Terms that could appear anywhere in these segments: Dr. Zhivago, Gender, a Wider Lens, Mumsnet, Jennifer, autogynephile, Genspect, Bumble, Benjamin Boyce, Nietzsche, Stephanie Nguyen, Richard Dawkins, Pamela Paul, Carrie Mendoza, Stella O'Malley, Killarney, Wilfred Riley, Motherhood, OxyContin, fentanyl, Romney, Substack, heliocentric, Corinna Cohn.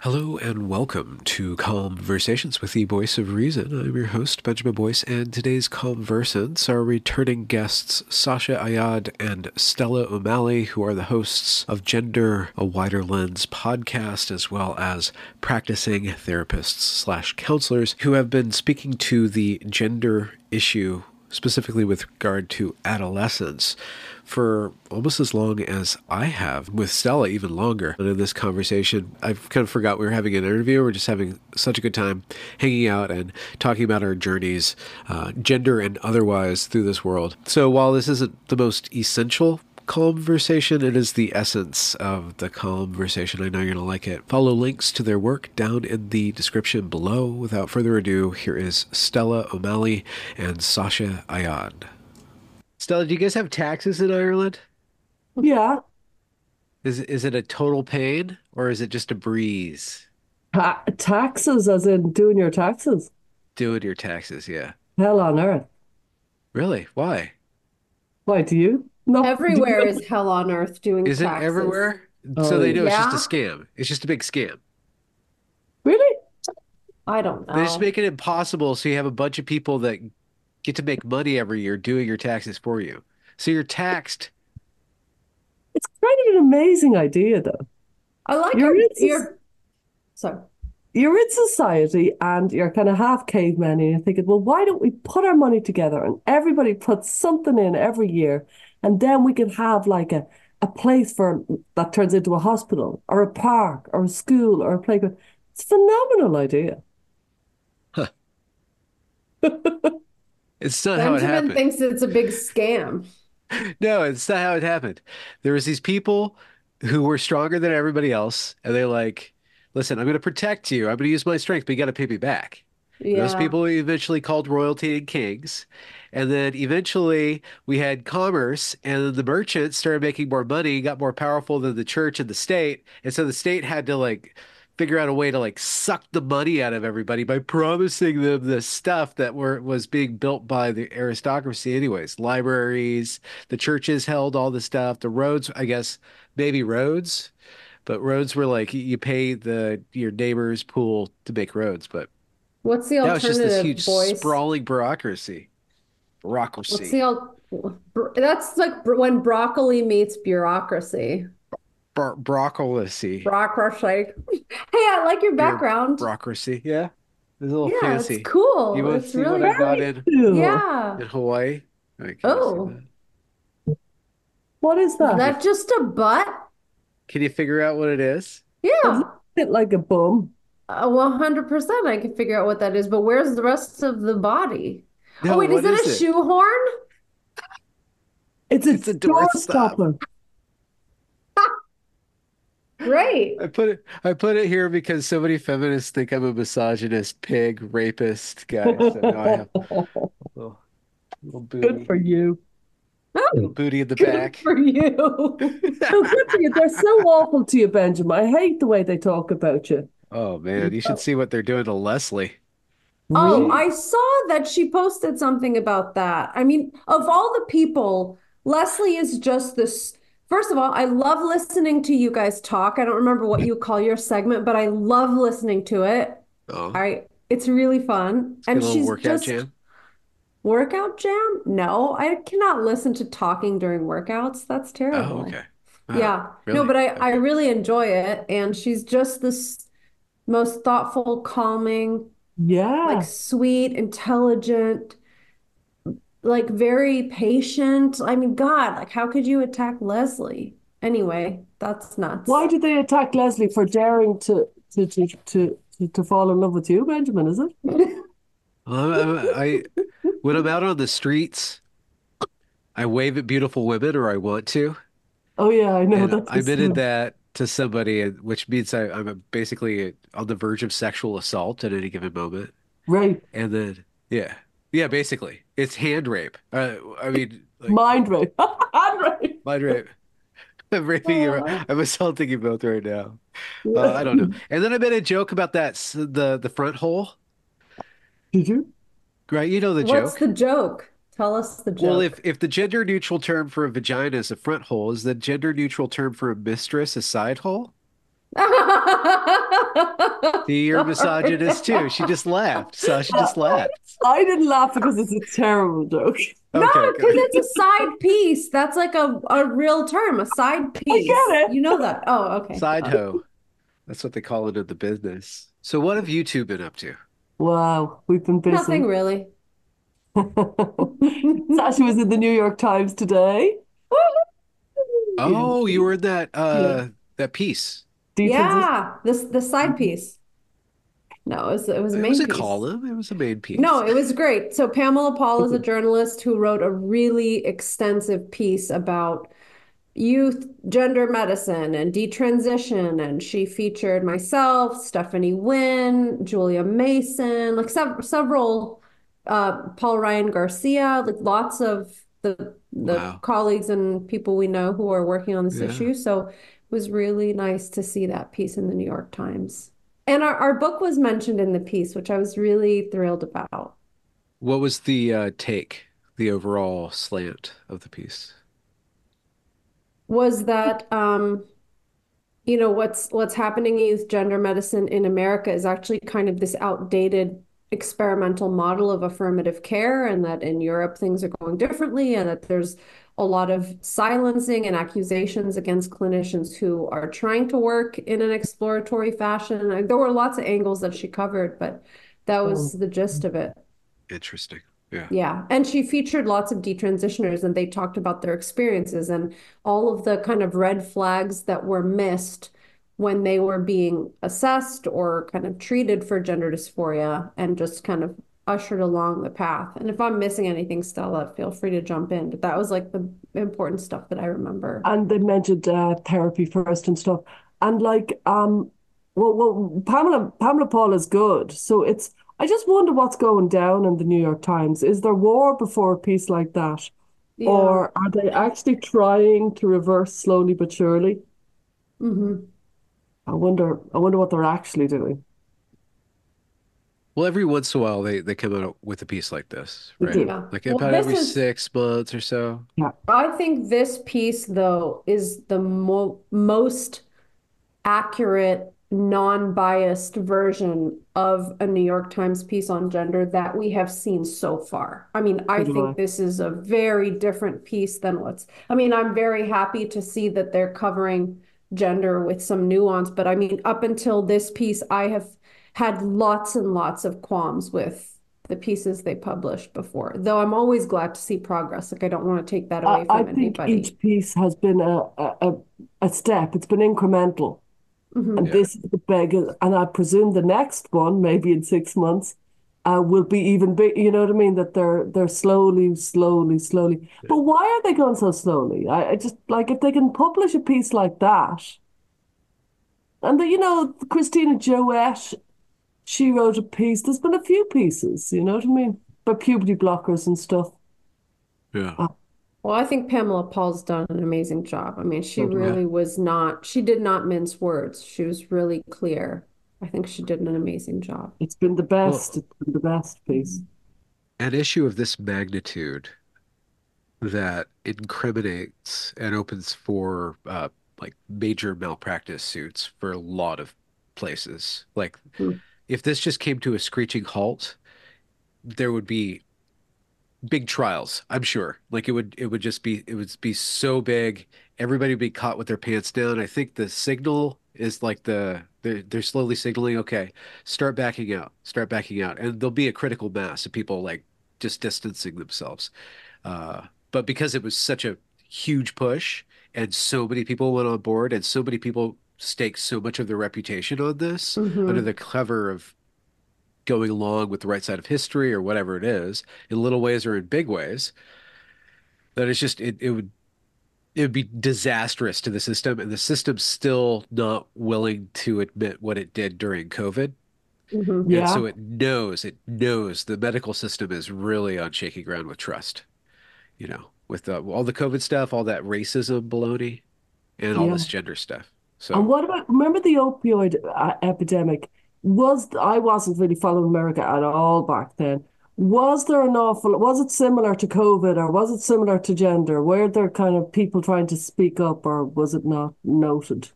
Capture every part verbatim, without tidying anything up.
Hello and welcome to Conversations with the Voice of Reason. I'm your host, Benjamin Boyce, and today's conversants are returning guests Sasha Ayad and Stella O'Malley, who are the hosts of Gender, a Wider Lens podcast, as well as practicing therapists slash counselors who have been speaking to the gender issue, specifically with regard to adolescence, for almost as long as I have, with Stella even longer. And in this conversation, I've kind of forgot we were having an interview. We're just having such a good time hanging out and talking about our journeys, uh, gender and otherwise, through this world. So while this isn't the most essential conversation, it is the essence of the conversation. I know you're going to like it. Follow links to their work down in the description below. Without further ado, here is Stella O'Malley and Sasha Ayad. Stella, do you guys have taxes in Ireland? Yeah. Is is it a total pain or is it just a breeze? Ta- taxes as in doing your taxes? Doing your taxes, yeah. Hell on earth. Really? Why? Why do you? No. Everywhere is hell on earth doing is taxes. Is it everywhere? Oh, so they know yeah. It's just a scam. It's just a big scam. Really? I don't know. They just make it impossible so you have a bunch of people that get to make money every year doing your taxes for you. So you're taxed. It's kind of an amazing idea, though. I like you're it. In, you're, sorry. You're in society and you're kind of half caveman and you're thinking, well, why don't we put our money together and everybody puts something in every year? And then we could have like a, a place for that turns into a hospital or a park or a school or a playground. It's a phenomenal idea. Huh. It's not Benjamin how it happened. Benjamin thinks it's a big scam. No, it's not how it happened. There was these people who were stronger than everybody else. And they're like, listen, I'm going to protect you. I'm going to use my strength, but you got to pay me back. Yeah. Those people we eventually called royalty and kings. And then eventually we had commerce, and the merchants started making more money, got more powerful than the church and the state. And so the state had to like figure out a way to like suck the money out of everybody by promising them the stuff that were was being built by the aristocracy anyways. Libraries, the churches held all the stuff, the roads, I guess, maybe roads. But roads were like you pay the your neighbor's pool to make roads, but what's the alternative? That was just this huge voice? sprawling bureaucracy. Bureaucracy. What's the al- that's like when broccoli meets bureaucracy. Bro- broccoli. Bureaucracy. Hey, I like your background. Bureaucracy, yeah. It's a little yeah, fancy. It's cool. You want to see really what I got in, yeah. in Hawaii? I oh. That. What is that? Is that just a butt? Can you figure out what it is? Yeah. Is it like a bum? one hundred percent I can figure out what that is, but where's the rest of the body? No, oh, wait, is it is a it? shoehorn? It's a, it's a door stopper. Great. I put it I put it here because so many feminists think I'm a misogynist, pig, rapist guy. So now I have a little, little booty. Good for you. Oh, little booty in the good back. Good for you. So good for you. They're so awful to you, Benjamin. I hate the way they talk about you. Oh, man, you should see what they're doing to Leslie. Oh, I saw that she posted something about that. I mean, of all the people, Leslie is just this. First of all, I love listening to you guys talk. I don't remember what you call your segment, but I love listening to it. Oh. All right. It's really fun. It's and she's workout just jam. Workout jam? No, I cannot listen to talking during workouts. That's terrible. Oh, okay. Uh, yeah. Really? No, but I, I really enjoy it. And she's just this most thoughtful, calming, yeah, like sweet, intelligent, like very patient. I mean, God, like how could you attack Leslie? Anyway, that's nuts. Why did they attack Leslie for daring to to to to, to fall in love with you, Benjamin, is it? Well, I, I when I'm out on the streets, I wave at beautiful women, or I want to. Oh yeah, I know. That's I admitted that to somebody, which means I, I'm basically on the verge of sexual assault at any given moment. Right. And then, yeah, yeah, basically, it's hand rape. Uh, I mean, like, mind rape, hand rape, mind rape. I'm raping you. I'm assaulting you both right now. Uh, I don't know. And then I made a joke about that the the front hole. Did you? Right, you know the joke. What's the joke? Tell us the joke. Well, if, if the gender-neutral term for a vagina is a front hole, is the gender-neutral term for a mistress a side hole? See, you're a misogynist, too. She just laughed. Sasha just laughed. I didn't laugh because it's a terrible joke. Okay, no, because it's a side piece. That's like a, a real term, a side piece. I get it. You know that. Oh, okay. Side hoe. That's what they call it in the business. So what have you two been up to? Wow, we've been busy. Nothing, really. Sasha was in the New York Times today. Oh, you were in that uh, yeah. that piece. Yeah, this the side piece. No, it was it was a main piece. It was a column. It was a main piece. No, it was great. So Pamela Paul is a journalist who wrote a really extensive piece about youth gender medicine and detransition, and she featured myself, Stephanie Nguyen, Julia Mason, like sev- several. Uh, Paul Ryan Garcia, like lots of the the wow. colleagues and people we know who are working on this yeah. issue. So it was really nice to see that piece in the New York Times. And our, our book was mentioned in the piece, which I was really thrilled about. What was the uh, take, the overall slant of the piece? Was that, um, you know, what's what's happening in youth gender medicine in America is actually kind of this outdated experimental model of affirmative care, and that in Europe things are going differently, and that there's a lot of silencing and accusations against clinicians who are trying to work in an exploratory fashion. And there were lots of angles that she covered, but that was the gist of it. Interesting. Yeah. Yeah. And she featured lots of detransitioners, and they talked about their experiences and all of the kind of red flags that were missed when they were being assessed or kind of treated for gender dysphoria, and just kind of ushered along the path. And if I'm missing anything, Stella, feel free to jump in. But that was like the important stuff that I remember. And they mentioned uh, therapy first and stuff. And like, um, well, well, Pamela, Pamela Paul is good. So it's, I just wonder what's going down in the New York Times. Is there war before a piece like that? Yeah. Or are they actually trying to reverse slowly but surely? Mm-hmm. I wonder I wonder what they're actually doing. Well, every once in a while, they, they come out with a piece like this, right? Yeah. Like well, about every is, six months or so. Yeah. I think this piece, though, is the mo- most accurate, non-biased version of a New York Times piece on gender that we have seen so far. I mean, I think I. this is a very different piece than what's... I mean, I'm very happy to see that they're covering gender with some nuance, but I mean, up until this piece, I have had lots and lots of qualms with the pieces they published before, though I'm always glad to see progress. Like, I don't want to take that away I, from I anybody. Think each piece has been a a, a step. It's been incremental. Mm-hmm. And yeah. this is the big, and I presume the next one, maybe in six months, uh, will be even big. You know what I mean? That they're they're slowly, slowly, slowly. Yeah. But why are they going so slowly? I, I just like if they can publish a piece like that. And the, you know, Christina Joette, she wrote a piece. There's been a few pieces. You know what I mean? But puberty blockers and stuff. Yeah. Uh, well, I think Pamela Paul's done an amazing job. I mean, she really yeah. was not. She did not mince words. She was really clear. I think she did an amazing job. It's been the best. Well, it's been the best piece. An issue of this magnitude that incriminates and opens for uh, like major malpractice suits for a lot of places. Like mm-hmm. if this just came to a screeching halt, there would be big trials, I'm sure. Like it would it would just be it would be so big everybody would be caught with their pants down. I think the signal is like the they're, they're slowly signaling, okay, start backing out, start backing out, and there'll be a critical mass of people like just distancing themselves. Uh, but because it was such a huge push and so many people went on board and so many people staked so much of their reputation on this mm-hmm. under the cover of going along with the right side of history or whatever it is, in little ways or in big ways, that it's just it, it would it would be disastrous to the system, and the system's still not willing to admit what it did during COVID. Mm-hmm. Yeah. And so it knows it knows the medical system is really on shaky ground with trust, you know, with uh, all the COVID stuff, all that racism baloney, and all yeah. this gender stuff. So, and what about remember the opioid uh, epidemic? Was I wasn't really following America at all back then. Was there an awful? Was it similar to COVID, or was it similar to gender? Were there kind of people trying to speak up, or was it not noted?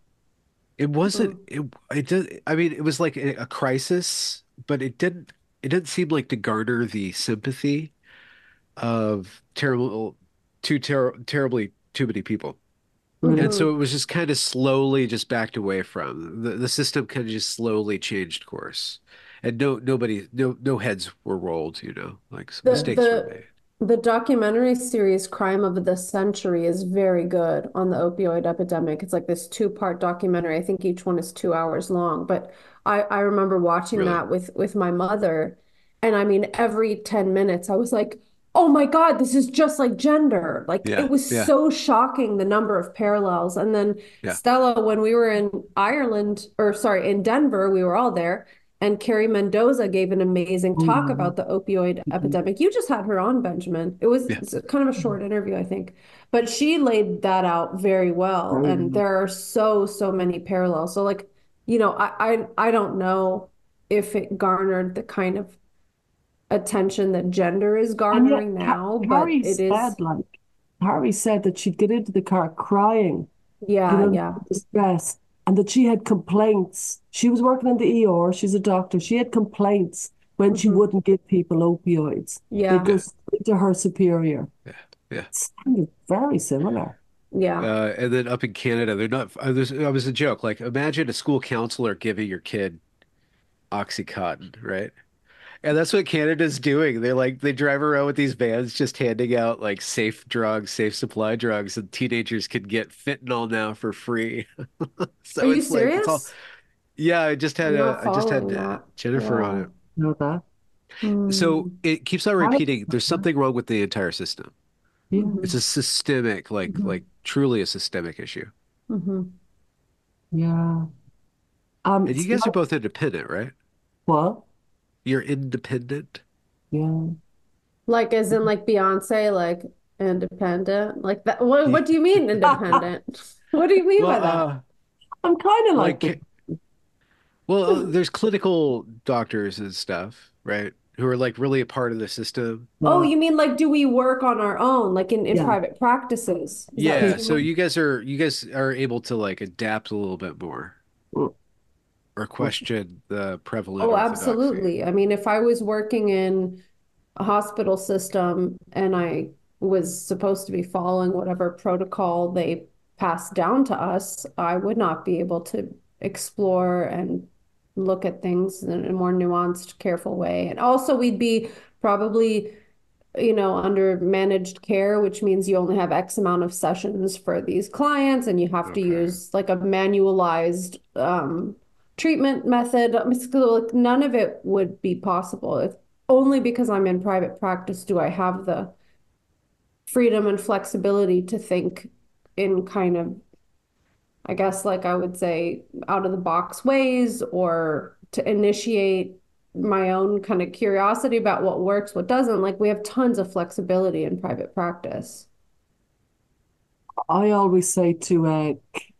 It wasn't. It. It did. I mean, it was like a, a crisis, but it didn't. It didn't seem like to garner the sympathy of terrible, too ter- terribly too many people. Mm-hmm. And so it was just kind of slowly just backed away from the the system. Kind of just slowly changed course, and no nobody no no heads were rolled. You know, like the, mistakes the, were made. The documentary series "Crime of the Century" is very good on the opioid epidemic. It's like this two part documentary. I think each one is two hours long. But I I remember watching really? that with with my mother, and I mean every ten minutes I was like, oh my God, this is just like gender. Like yeah, it was yeah. so shocking, the number of parallels. And then yeah. Stella, when we were in Ireland, or sorry, in Denver, we were all there, and Carrie Mendoza gave an amazing talk mm-hmm. about the opioid mm-hmm. epidemic. You just had her on, Benjamin. It was, yeah. it was kind of a short interview, I think, but she laid that out very well. Mm-hmm. And there are so, so many parallels. So like, you know, I, I, I don't know if it garnered the kind of attention that gender is garnering yet, now, Harry but it said, is like Harvey said that she'd get into the car crying, yeah, you know, yeah, distress, and that she had complaints. She was working in the E R. She's a doctor. She had complaints when mm-hmm. she wouldn't give people opioids. Yeah, they go straight to her superior. Yeah, yeah, it sounded very similar. Yeah, uh, and then up in Canada, they're not. I was, I was a joke. Like imagine a school counselor giving your kid OxyContin, right? And that's what Canada's doing. They're like, they drive around with these vans just handing out like safe drugs, safe supply drugs, and teenagers can get fentanyl now for free. So Are you it's serious? Like, it's all... yeah, I just had, a, I just had uh, Jennifer yeah. on it. Know that. Mm. So it keeps on repeating. There's something wrong with the entire system. Mm-hmm. It's a systemic, like, mm-hmm. like truly a systemic issue. Mm-hmm. Yeah. Um, and you guys not... are both independent, right? Well. You're independent? Yeah. Like as in like Beyonce, like independent? Like that what what do you mean independent? What do you mean well, by that? Uh, I'm kind of like, like well, there's clinical doctors and stuff, right? Who are like really a part of the system. Oh, you mean like do we work on our own, like in, in yeah. private practices? Is yeah. You so you guys are you guys are able to like adapt a little bit more. Well, or question the prevalence. Oh, absolutely. I mean, if I was working in a hospital system and I was supposed to be following whatever protocol they passed down to us, I would not be able to explore and look at things in a more nuanced, careful way. And also we'd be probably, you know, under managed care, which means you only have X amount of sessions for these clients and you have okay. to use like a manualized, um, treatment method. None of it would be possible. If only because I'm in private practice do I have the freedom and flexibility to think in kind of, I guess, like I would say, out of the box ways, or to initiate my own kind of curiosity about what works, what doesn't. Like we have tons of flexibility in private practice. I always say to, uh,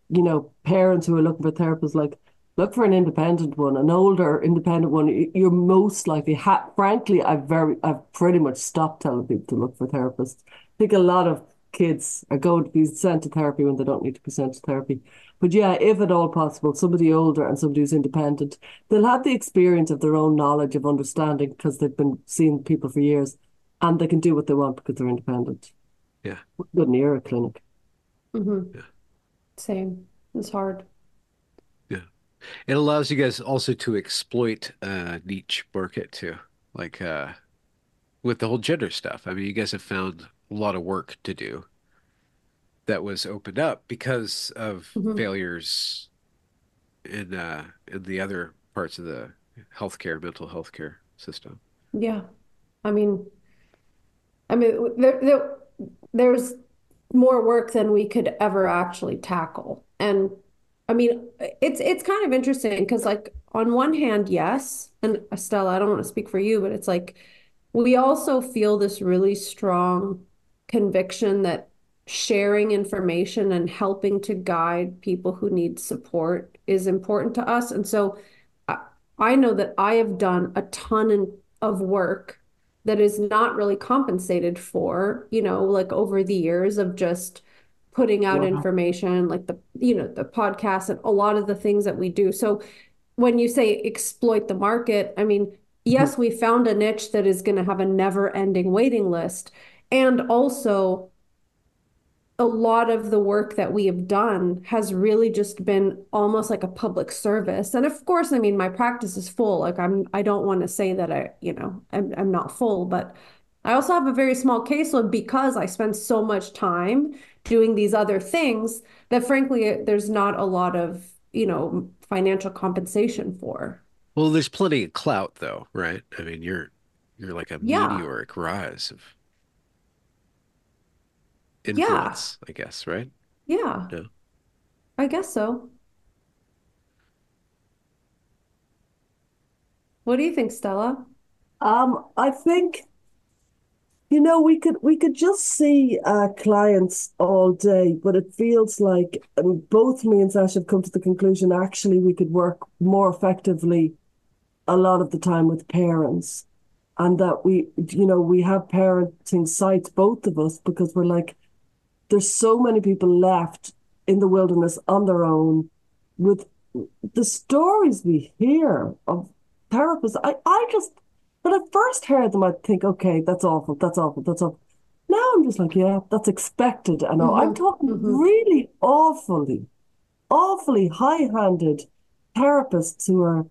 you know, parents who are looking for therapists, like, look for an independent one, an older independent one. You're most likely. Ha- frankly, I've very, I've pretty much stopped telling people to look for therapists. I think a lot of kids are going to be sent to therapy when they don't need to be sent to therapy. But yeah, if at all possible, somebody older and somebody who's independent, they'll have the experience of their own knowledge of understanding because they've been seeing people for years, and they can do what they want because they're independent. Yeah, we wouldn't hear a clinic. Mm-hmm. Yeah. same. It's hard. Yeah. It allows you guys also to exploit a niche market too. Like uh, with the whole gender stuff. I mean, you guys have found a lot of work to do that was opened up because of mm-hmm. failures in uh, in the other parts of the healthcare, mental health care system. Yeah. I mean, I mean, there, there, there's more work than we could ever actually tackle. And I mean, it's it's kind of interesting because, like, on one hand, yes, and Stella, I don't want to speak for you, but it's like we also feel this really strong conviction that sharing information and helping to guide people who need support is important to us. And so I, I know that I have done a ton in, of work that is not really compensated for, you know, like over the years of just putting out wow. information, like the, you know, the podcast and a lot of the things that we do. So when you say exploit the market, I mean, yes, we found a niche that is going to have a never ending waiting list. And also a lot of the work that we have done has really just been almost like a public service. And of course, I mean, my practice is full. Like I'm, I don't want to say that I, you know, I'm, I'm not full, but I also have a very small caseload because I spend so much time doing these other things that frankly, there's not a lot of, you know, financial compensation for. Well, there's plenty of clout though, right? I mean, you're, you're like a yeah. meteoric rise of influence, yeah. I guess, right? Yeah. No. I guess so. What do you think, Stella? Um, I think, you know, we could we could just see our clients all day, but it feels like and both me and Sasha have come to the conclusion, actually, we could work more effectively a lot of the time with parents. And that we, you know, we have parenting sites, both of us, because we're like, there's so many people left in the wilderness on their own with the stories we hear of therapists. I, I just, when I first heard them, I'd think, okay, that's awful, that's awful, that's awful. Now I'm just like, yeah, that's expected. And mm-hmm. I'm talking mm-hmm. really awfully, awfully high-handed therapists who are,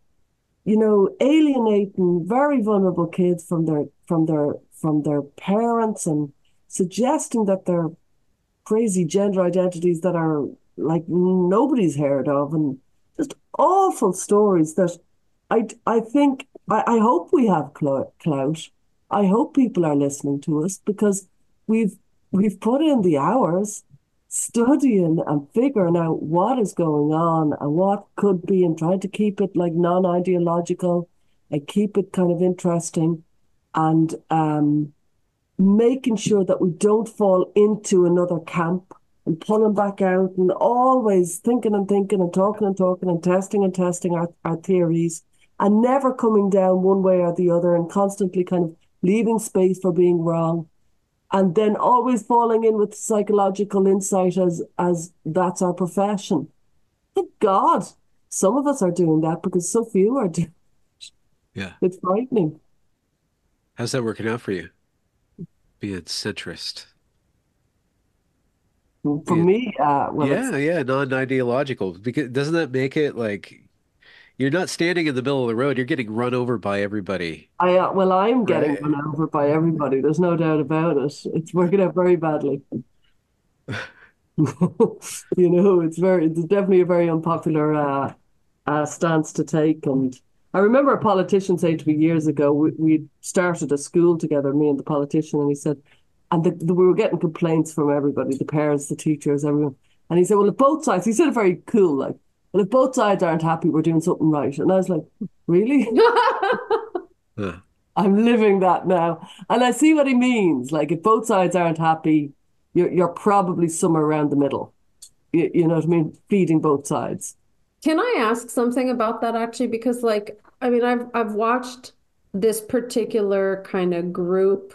you know, alienating very vulnerable kids from their from their, from their parents and suggesting that they're crazy gender identities that are like nobody's heard of and just awful stories that I, I think, I, I hope we have clout. I hope people are listening to us because we've we've put in the hours studying and figuring out what is going on and what could be and trying to keep it like non-ideological and keep it kind of interesting and um, making sure that we don't fall into another camp and pulling back out and always thinking and thinking and talking and talking and testing and testing our, our theories and never coming down one way or the other and constantly kind of leaving space for being wrong. And then always falling in with psychological insight as as that's our profession. Thank God, some of us are doing that because so few are doing it. Yeah. It's frightening. How's that working out for you? Being centrist. Well, for Being, me, uh, well, yeah, yeah, non-ideological. Because doesn't that make it like you're not standing in the middle of the road. You're getting run over by everybody. I uh, well, I'm getting right. run over by everybody. There's no doubt about it. It's working out very badly. You know, it's very. It's definitely a very unpopular uh, uh, stance to take. And I remember a politician saying to me years ago, we we started a school together, me and the politician, and he said, and the, the, we were getting complaints from everybody, the parents, the teachers, everyone. And he said, well, if both sides. He said it very cool, like. Well, if both sides aren't happy, we're doing something right. And I was like, really? Yeah. I'm living that now. And I see what he means. Like, if both sides aren't happy, you're, you're probably somewhere around the middle. You, you know what I mean? Feeding both sides. Can I ask something about that, actually? Because, like, I mean, I've I've watched this particular kind of group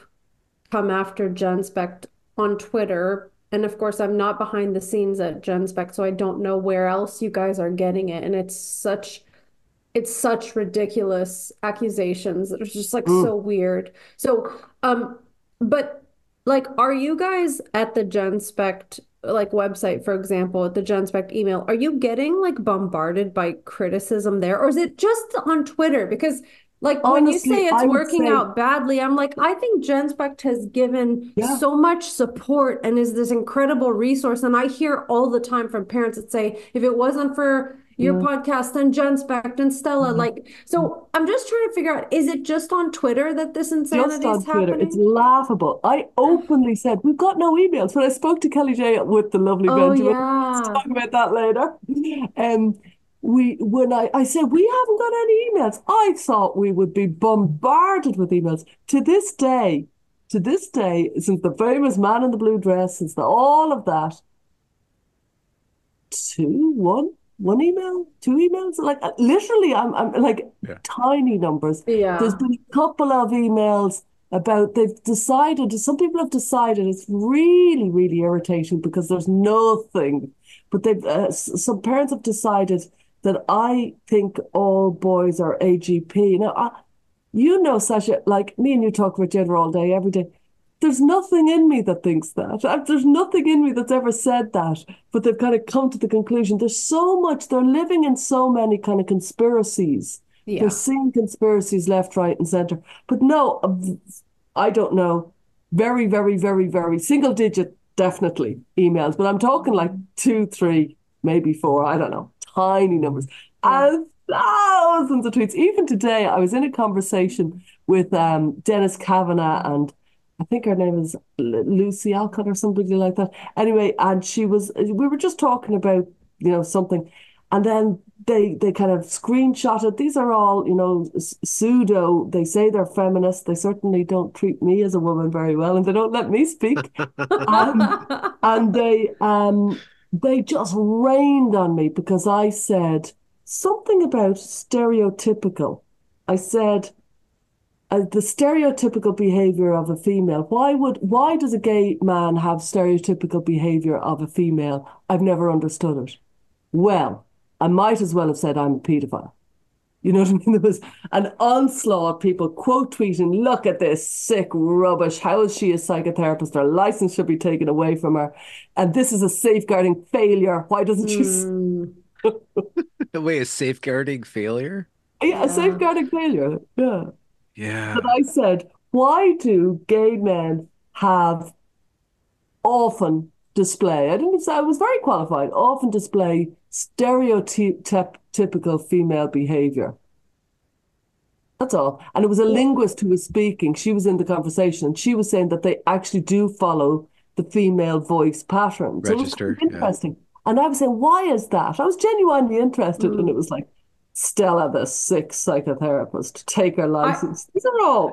come after Genspect on Twitter. And of course, I'm not behind the scenes at Genspect, so I don't know where else you guys are getting it. And it's such, it's such ridiculous accusations that are just like mm. so weird. So, um, but like, are you guys at the Genspect like website, for example, the Genspect email, are you getting like bombarded by criticism there, or is it just on Twitter? Because like honestly, when you say it's working say, out badly, I'm like, I think Genspect has given yeah. so much support and is this incredible resource. And I hear all the time from parents that say, if it wasn't for your yeah. podcast and Genspect and Stella, mm-hmm. like, so I'm just trying to figure out, is it just on Twitter that this insanity is happening? It's laughable. I openly said, we've got no emails. When I spoke to Kelly Jay with the lovely oh, Benjamin, yeah. let's talk about that later. Um, we when I, I said, we haven't got any emails. I thought we would be bombarded with emails. To this day, to this day, since the famous man in the blue dress, since the, all of that, two, one, One email, two emails, like literally, I'm, I'm like yeah. tiny numbers. Yeah. There's been a couple of emails about they've decided, some people have decided it's really, really irritating because there's nothing. But they've, uh, some parents have decided that I think all boys are A G P. Now, I, you know, Sasha, like me and you talk about gender all day, every day. There's nothing in me that thinks that. There's nothing in me that's ever said that. But they've kind of come to the conclusion. There's so much, they're living in so many kind of conspiracies. Yeah. They're seeing conspiracies left, right, and center. But no, I don't know. Very, very, very, very single digit, definitely emails. But I'm talking like two, three, maybe four. I don't know. Tiny numbers. Yeah. And thousands of tweets. Even today, I was in a conversation with um, Dennis Kavanagh and I think her name is Lucy Alcott or somebody like that. Anyway, and she was, we were just talking about, you know, something. And then they they kind of screenshotted. These are all, you know, pseudo. They say they're feminists. They certainly don't treat me as a woman very well, and they don't let me speak. um, and they um, they just rained on me because I said something about stereotypical. I said... Uh, the stereotypical behavior of a female. Why would? Why does a gay man have stereotypical behavior of a female? I've never understood it. Well, I might as well have said I'm a pedophile. You know what I mean? There was an onslaught of people quote tweeting, look at this sick rubbish. How is she a psychotherapist? Her license should be taken away from her. And this is a safeguarding failure. Why doesn't she... Mm. Wait, a safeguarding failure? Yeah, yeah. a safeguarding failure. Yeah. Yeah. But I said, why do gay men have often display, I didn't say I was very qualified, often display stereotypical female behavior? That's all. And it was a linguist who was speaking. She was in the conversation and she was saying that they actually do follow the female voice pattern. So Register, it was interesting. Yeah. And I was saying, why is that? I was genuinely interested. Mm. And it was like, Stella, the sick psychotherapist, take her license. I, These are all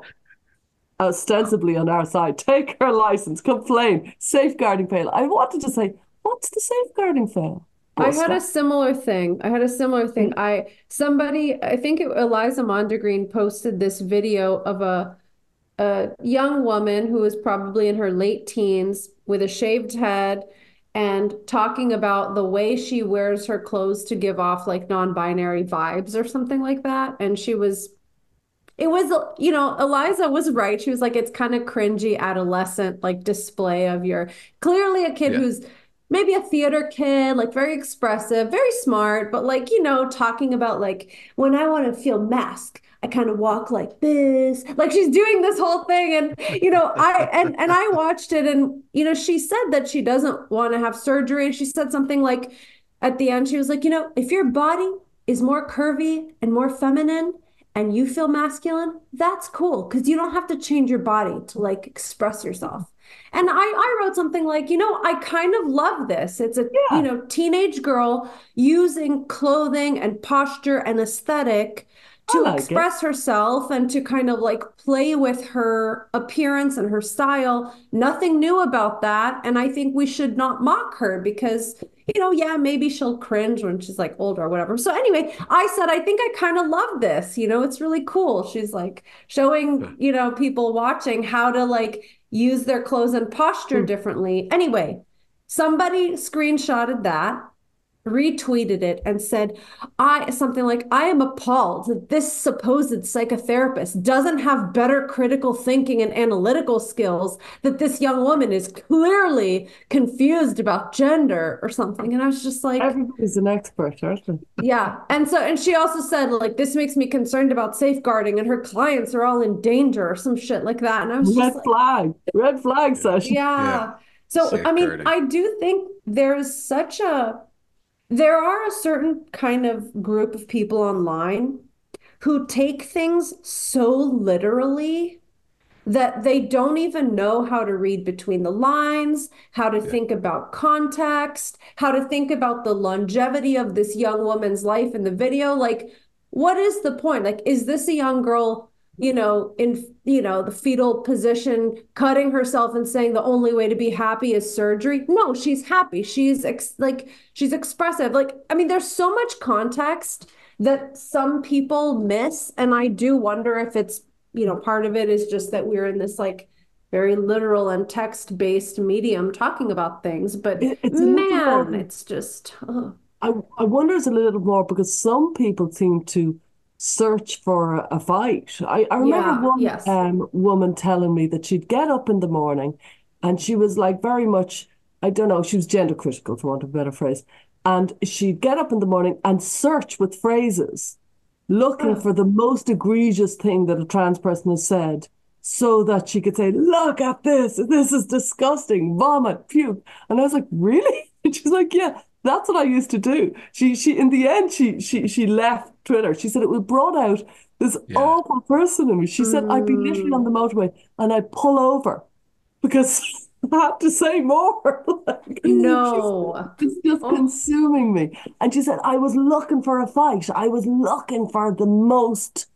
ostensibly on our side. Take her license, complain, safeguarding fail. I wanted to say, what's the safeguarding fail? I had a similar thing. I had a similar thing. Mm-hmm. I somebody, I think it, Eliza Mondegreen posted this video of a, a young woman who was probably in her late teens with a shaved head, and talking about the way she wears her clothes to give off like non-binary vibes or something like that. And she was, it was, you know, Eliza was right. She was like, it's kind of cringy adolescent, like display of your, clearly a kid yeah. who's maybe a theater kid, like very expressive, very smart, but like, you know, talking about like, when I want to feel masked, I kind of walk like this, like she's doing this whole thing. And, you know, I, and, and I watched it and, you know, she said that she doesn't want to have surgery. And she said something like at the end, she was like, you know, if your body is more curvy and more feminine and you feel masculine, that's cool. Cause you don't have to change your body to like express yourself. And I, I wrote something like, you know, I kind of love this. It's a, yeah. you know, teenage girl using clothing and posture and aesthetic to like express it. herself and to kind of like play with her appearance and her style. Nothing new about that. And I think we should not mock her because, you know, yeah, maybe she'll cringe when she's like older or whatever. So anyway, I said, I think I kind of love this, you know, it's really cool. She's like showing, you know, people watching how to like use their clothes and posture mm. differently. Anyway, somebody screenshotted that. retweeted it and said, I something like, I am appalled that this supposed psychotherapist doesn't have better critical thinking and analytical skills, that this young woman is clearly confused about gender or something. And I was just like, everybody's an expert, aren't they? Yeah. And so, and she also said, like, this makes me concerned about safeguarding and her clients are all in danger or some shit like that. And I was red just flag. Like, red flag, Sasha. Yeah. yeah. So, I mean, I do think there's such a, there are a certain kind of group of people online who take things so literally that they don't even know how to read between the lines, how to yeah. think about context, how to think about the longevity of this young woman's life in the video. Like, what is the point? Like, is this a young girl, you know, in, you know, the fetal position, cutting herself and saying the only way to be happy is surgery? No, she's happy. She's ex- like, she's expressive. Like, I mean, there's so much context that some people miss. And I do wonder if it's, you know, part of it is just that we're in this like very literal and text-based medium talking about things, but it, it's man, more, it's just, ugh. I, I wonder it's a little more because some people seem to search for a fight. I, I remember yeah, one yes. um, woman telling me that she'd get up in the morning and she was like very much, I don't know, she was gender critical, for want of a better phrase. And she'd get up in the morning and search with phrases, looking oh. for the most egregious thing that a trans person has said so that she could say, look at this, this is disgusting, vomit, puke. And I was like, really? And she's like, yeah. That's what I used to do. She, she. In the end, she, she, she left Twitter. She said it was brought out this yeah. awful person in me. She mm. said, I'd be literally on the motorway and I'd pull over because I had to say more. Like, no. Said, it's just oh. consuming me. And she said, I was looking for a fight. I was looking for the most.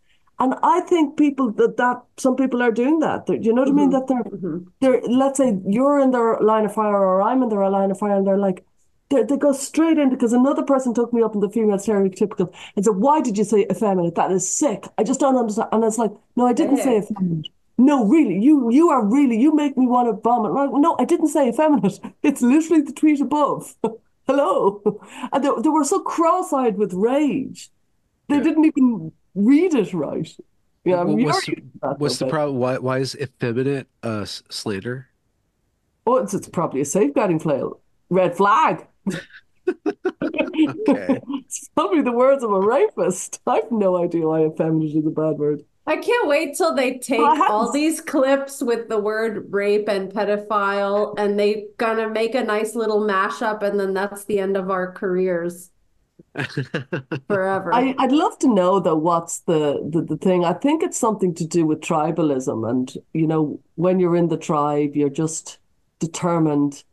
And I think people that, that some people are doing that. Do you know what mm-hmm. I mean? That they're, mm-hmm. they're, let's say you're in their line of fire or I'm in their line of fire and they're like, They, they go straight in because another person took me up in the female stereotypical and said, why did you say effeminate? That is sick. I just don't understand. And it's like, no, I didn't yeah. say effeminate. No, really, you you are really, you make me want to vomit. Like, no, I didn't say effeminate. It's literally the tweet above. Hello. And they, they were so cross-eyed with rage. They yeah. didn't even read it right. Yeah, well, what's what's the problem? Why, why is effeminate uh, Slater? Oh, it's, it's probably a safeguarding flail. Red flag. Okay. It's probably the words of a rapist. I've no idea why effeminate is a bad word. I can't wait till they take well, all these clips with the word rape and pedophile and they gonna make a nice little mashup and then that's the end of our careers forever. I, I'd love to know though what's the, the the thing. I think it's something to do with tribalism and you know when you're in the tribe you're just determined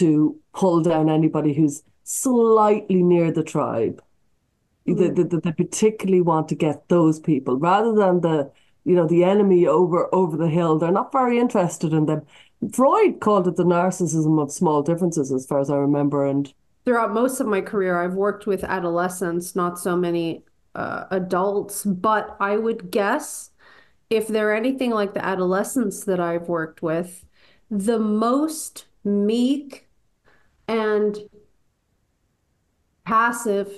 to pull down anybody who's slightly near the tribe. Mm. They, they, they particularly want to get those people rather than the, you know, the enemy over over the hill. They're not very interested in them. Freud called it the narcissism of small differences, as far as I remember. And throughout most of my career, I've worked with adolescents, not so many uh, adults, but I would guess if they're anything like the adolescents that I've worked with, the most meek and passive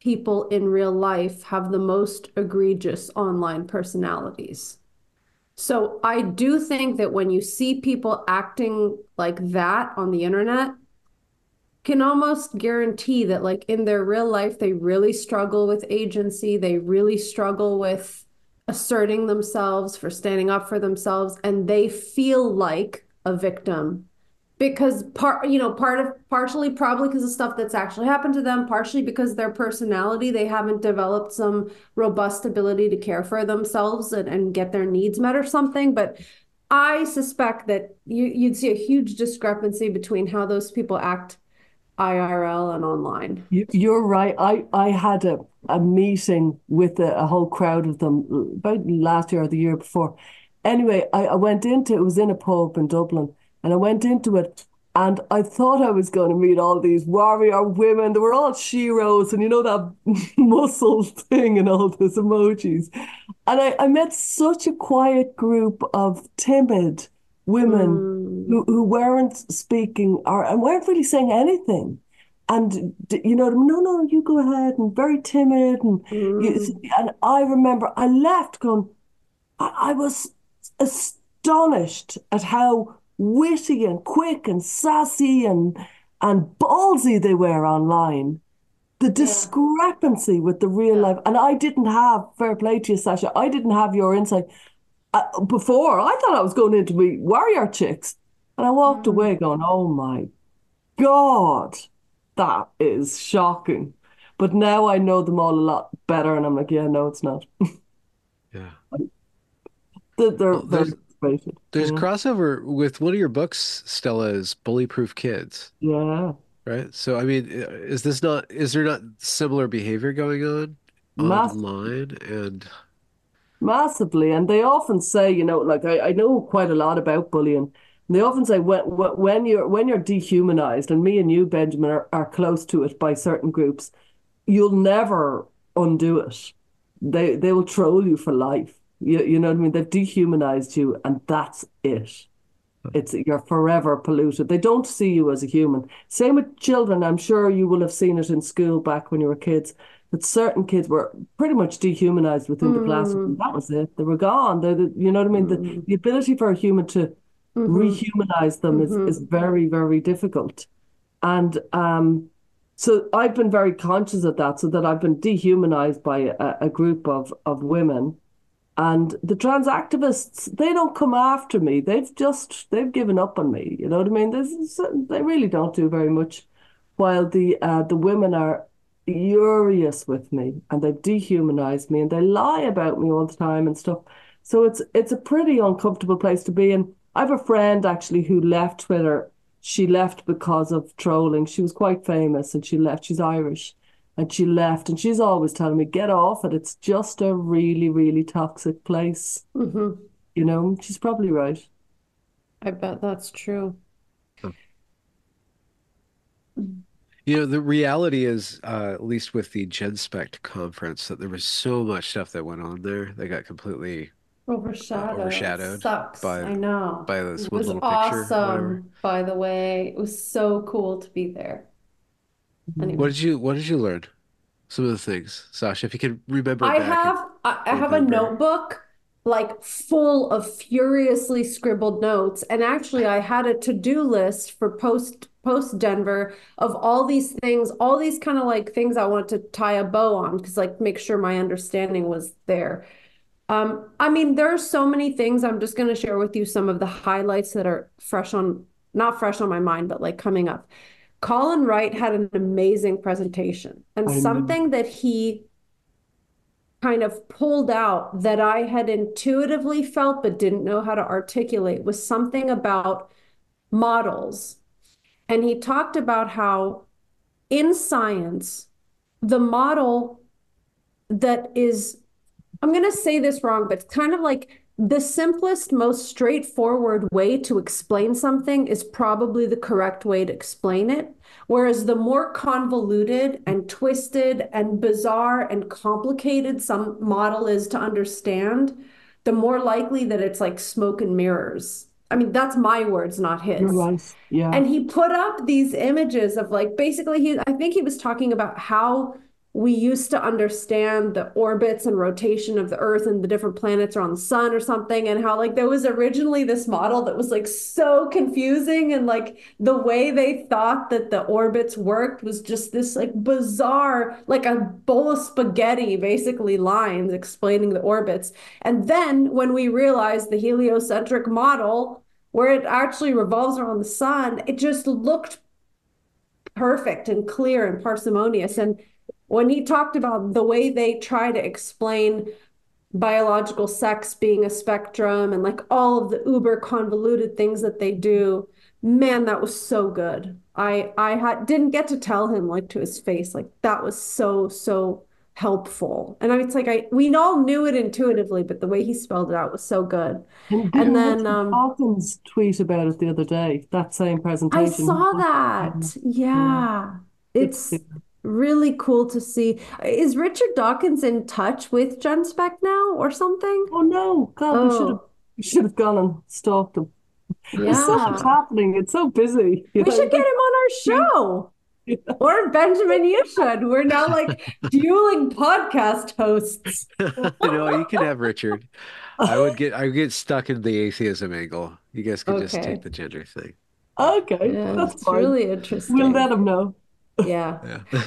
people in real life have the most egregious online personalities. So I do think that when you see people acting like that on the internet, can almost guarantee that like in their real life, they really struggle with agency. They really struggle with asserting themselves, for standing up for themselves, and they feel like a victim. Because part, you know, part of partially probably because of stuff that's actually happened to them, partially because their personality, they haven't developed some robust ability to care for themselves and, and get their needs met or something. But I suspect that you, you'd see a huge discrepancy between how those people act I R L and online. You're right. I, I had a, a meeting with a, a whole crowd of them about last year or the year before. Anyway, I, I went into, it was in a pub in Dublin. And I went into it and I thought I was going to meet all these warrior women. They were all sheroes and, you know, that muscle thing and all those emojis. And I, I met such a quiet group of timid women mm. who, who weren't speaking or and weren't really saying anything. And, you know, no, no, you go ahead, and very timid. And mm. you, and I remember I left going, I, I was astonished at how witty and quick and sassy and and ballsy they were online. The discrepancy yeah. with the real yeah. life. And I didn't have, fair play to you, Sasha, I didn't have your insight. Uh, before, I thought I was going into be warrior chicks. And I walked mm. away going, oh, my God. That is shocking. But now I know them all a lot better, and I'm like, yeah, no, it's not. Yeah. they're, they're, well, there's they're there's yeah. crossover with one of your books, Stella, is Bullyproof Kids. Yeah. Right? So, I mean, is this not, is there not similar behavior going on Mass- online? And massively. And they often say, you know, like I, I know quite a lot about bullying. They often say when, when you're when you're dehumanized, and me and you, Benjamin, are, are close to it by certain groups, you'll never undo it. They they will troll you for life. You, you know what I mean? They've dehumanized you, and that's it. It's you're forever polluted. They don't see you as a human. Same with children. I'm sure you will have seen it in school back when you were kids, that certain kids were pretty much dehumanized within mm. the classroom. That was it. They were gone. They, they, you know what I mean? Mm. The, the ability for a human to Mm-hmm. rehumanize them mm-hmm. is, is very, very difficult. And um, so I've been very conscious of that, so that I've been dehumanized by a, a group of, of women. And the trans activists, they don't come after me. They've just, they've given up on me. You know what I mean? There's, they really don't do very much. While the uh, the women are furious with me, and they've dehumanized me, and they lie about me all the time and stuff. So it's it's a pretty uncomfortable place to be in. I have a friend, actually, who left Twitter. She left because of trolling. She was quite famous, and she left. She's Irish, and she left. And she's always telling me, get off it. It's just a really, really toxic place. Mm-hmm. You know, she's probably right. I bet that's true. You know, the reality is, uh, at least with the Genspect conference, that there was so much stuff that went on there. They got completely... Overshadowed, uh, overshadowed sucks. By, I know. By this one little awesome, picture. It was awesome, by the way. It was so cool to be there. Anyway. What did you What did you learn? Some of the things, Sasha, if you can remember. I have I, I have a notebook like full of furiously scribbled notes, and actually, I had a to do list for post post Denver of all these things, all these kind of like things I want to tie a bow on, because like make sure my understanding was there. Um, I mean, there are so many things. I'm just going to share with you some of the highlights that are fresh on, not fresh on my mind, but like coming up. Colin Wright had an amazing presentation, and I something know. that he kind of pulled out that I had intuitively felt but didn't know how to articulate was something about models. And he talked about how in science, the model that is, I'm going to say this wrong, but it's kind of like the simplest, most straightforward way to explain something is probably the correct way to explain it. Whereas the more convoluted and twisted and bizarre and complicated some model is to understand, the more likely that it's like smoke and mirrors. I mean, that's my words, not his. Nice. Yeah. And he put up these images of like, basically, he, I think he was talking about how we used to understand the orbits and rotation of the Earth and the different planets around the sun or something, and how like there was originally this model that was like so confusing, and like the way they thought that the orbits worked was just this like bizarre, like a bowl of spaghetti, basically lines explaining the orbits. And then when we realized the heliocentric model, where it actually revolves around the sun, it just looked perfect and clear and parsimonious. And when he talked about the way they try to explain biological sex being a spectrum and like all of the uber convoluted things that they do, man, that was so good. I I had, didn't get to tell him like to his face, like that was so, so helpful. And I mean, it's like, I we all knew it intuitively, but the way he spelled it out was so good. And, and then um, Dawkins tweet about it the other day, that same presentation. I saw that. Yeah, yeah. it's... it's really cool to see. Is Richard Dawkins in touch with Genspect now or something? Oh no, God, oh. we should have we should have gone and stalked him. Yeah. There's so much happening. It's so busy. We know? should get him on our show. Or Benjamin, you should. We're now like dueling podcast hosts. No, you can have Richard. I would get I would get stuck in the atheism angle. You guys can okay. just take the gender thing. Okay, yeah, that's fine. Really interesting. We'll let them know. Yeah. yeah.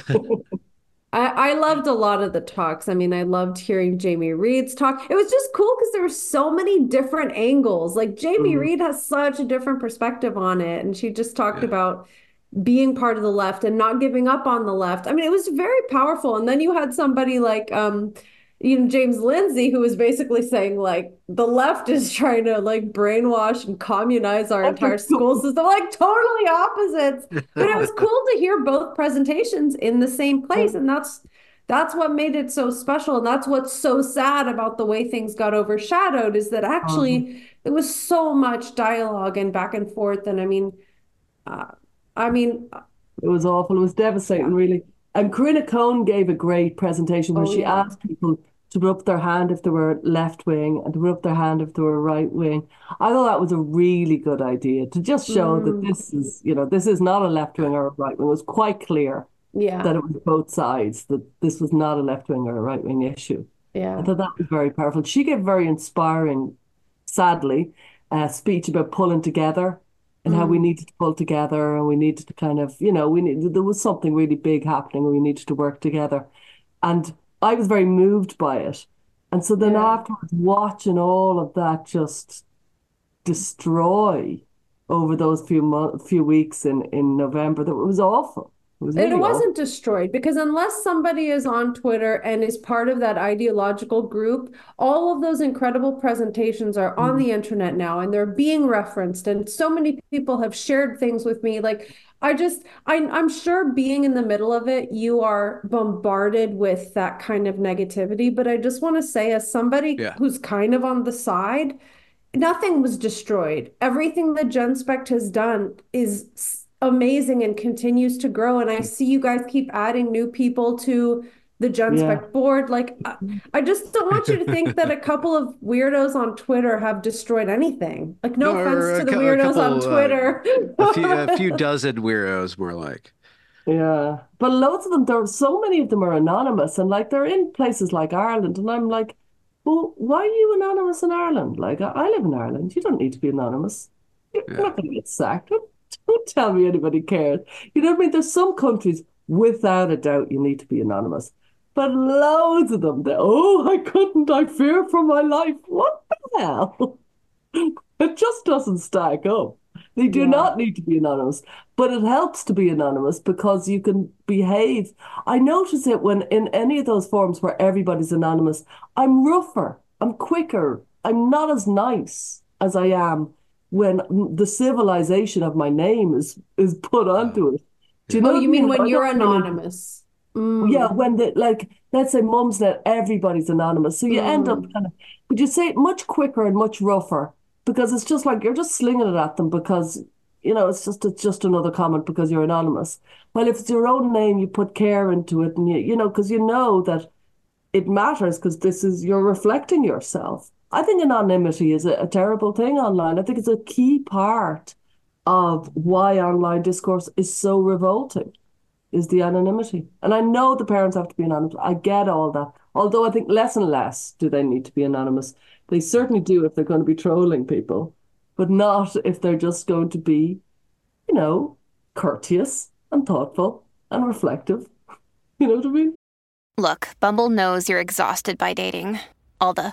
I, I loved a lot of the talks. I mean, I loved hearing Jamie Reed's talk. It was just cool because there were so many different angles. Like Jamie mm-hmm. Reed has such a different perspective on it. And she just talked yeah. about being part of the left and not giving up on the left. I mean, it was very powerful. And then you had somebody like, um, you know, James Lindsay, who was basically saying like the left is trying to like brainwash and communize our entire school system. They're like totally opposites. But it was cool to hear both presentations in the same place. And that's that's what made it so special. And that's what's so sad about the way things got overshadowed is that actually mm-hmm. there was so much dialogue and back and forth. And I mean, uh, I mean, it was awful. It was devastating, yeah. really. And Corinna Cohn gave a great presentation where oh, she yeah. asked people to put up their hand if they were left wing and to put up their hand if they were right wing. I thought that was a really good idea to just show mm. that this is, you know, this is not a left wing or a right wing. It was quite clear yeah. that it was both sides, that this was not a left wing or a right wing issue. Yeah, I thought that was very powerful. She gave very inspiring, sadly, a speech about pulling together. And how we needed to pull together and we needed to kind of, you know, we need, there was something really big happening and we needed to work together. And I was very moved by it. And so then yeah. afterwards, watching all of that just destroy over those few mo- few weeks in, in November, that was awful. It, was really it wasn't awful. Destroyed because unless somebody is on Twitter and is part of that ideological group, all of those incredible presentations are on mm. the internet now and they're being referenced. And so many people have shared things with me. Like I just, I, I'm sure being in the middle of it, you are bombarded with that kind of negativity. But I just want to say as somebody yeah. who's kind of on the side, nothing was destroyed. Everything that Genspect has done is amazing and continues to grow, and I see you guys keep adding new people to the Genspect yeah. board. Like I, I just don't want you to think that a couple of weirdos on Twitter have destroyed anything. Like no, no offense to the weirdos couple, on Twitter, uh, a, few, a few dozen weirdos were like yeah but loads of them, there are so many of them are anonymous, and like they're in places like Ireland, and I'm like, well, why are you anonymous in Ireland? Like I, I live in Ireland, you don't need to be anonymous, you're yeah. not going to get sacked. Don't tell me anybody cares. You know what I mean? There's some countries, without a doubt, you need to be anonymous. But loads of them, oh, I couldn't, I fear for my life. What the hell? It just doesn't stack up. They do yeah. not need to be anonymous. But it helps to be anonymous because you can behave. I notice it when in any of those forums where everybody's anonymous, I'm rougher, I'm quicker, I'm not as nice as I am when the civilization of my name is is put onto it. Do you know? Oh, you mean, mean when I'm you're anonymous? Mm. Yeah, when the like, let's say Mumsnet, everybody's anonymous, so you mm. end up kind of. Would you say it much quicker and much rougher because it's just like you're just slinging it at them because you know it's just it's just another comment because you're anonymous. Well, if it's your own name, you put care into it, and you you know because you know that it matters because this is you're reflecting yourself. I think anonymity is a, a terrible thing online. I think it's a key part of why online discourse is so revolting, is the anonymity. And I know the parents have to be anonymous. I get all that. Although I think less and less do they need to be anonymous. They certainly do if they're going to be trolling people, but not if they're just going to be, you know, courteous and thoughtful and reflective. You know what I mean? Look, Bumble knows you're exhausted by dating. All the...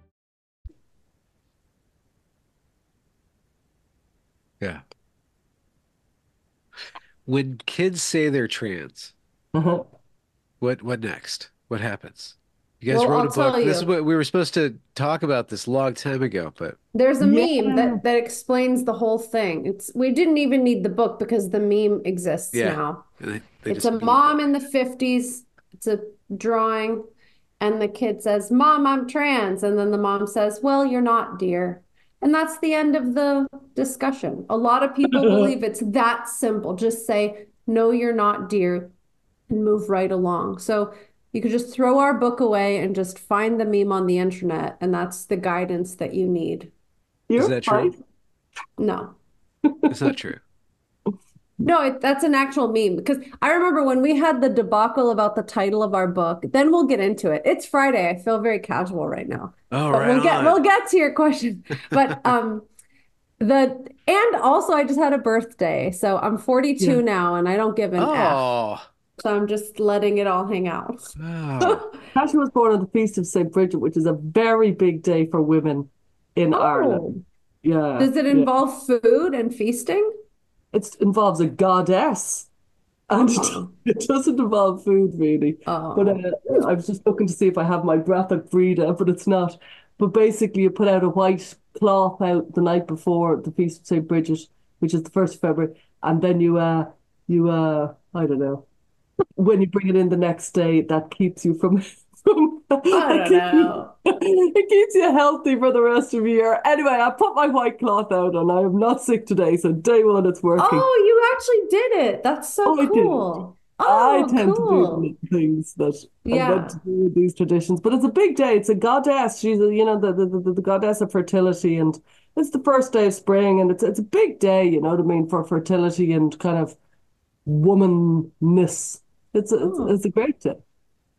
Yeah. When kids say they're trans, mm-hmm. what what next? What happens? You guys well, wrote I'll a book. This is what we were supposed to talk about this long time ago, but there's a yeah. meme that, that explains the whole thing. It's we didn't even need the book because the meme exists yeah. now. They, they it's a mom it. in the fifties. It's a drawing, and the kid says, "Mom, I'm trans," and then the mom says, "Well, you're not, dear." And that's the end of the discussion. A lot of people believe it's that simple. Just say, "No, you're not, dear," and move right along. So you could just throw our book away and just find the meme on the internet, and that's the guidance that you need. You're Is that fine. true? No. It's not true. No, it, that's an actual meme, because I remember when we had the debacle about the title of our book. Then we'll get into it. It's Friday. I feel very casual right now. All right. We'll get, we'll get to your question. But um, the and also I just had a birthday, so I'm forty-two yeah. now, and I don't give an oh. F. So I'm just letting it all hang out. Oh. Sasha was born on the Feast of Saint Bridget, which is a very big day for women in oh. Ireland. Yeah. Does it involve yeah. food and feasting? It involves a goddess, and oh. it doesn't involve food, really. Oh. But uh, I was just looking to see if I have my Bratha Breda, but it's not. But basically, you put out a white cloth out the night before the Feast of Saint Bridget, which is the first of February, and then you, uh, you, uh, I don't know, when you bring it in the next day, that keeps you from... from I don't keep, know. It keeps you healthy for the rest of the year. Anyway, I put my white cloth out and I am not sick today, so day one it's working. Oh, you actually did it. That's so oh, cool. I oh, I tend cool. to do things that yeah. I want to do with these traditions. But it's a big day. It's a goddess. She's, a, you know, the, the, the, the goddess of fertility, and it's the first day of spring, and it's it's a big day, you know what I mean, for fertility and kind of womanness. It's a, oh. it's, it's a great day.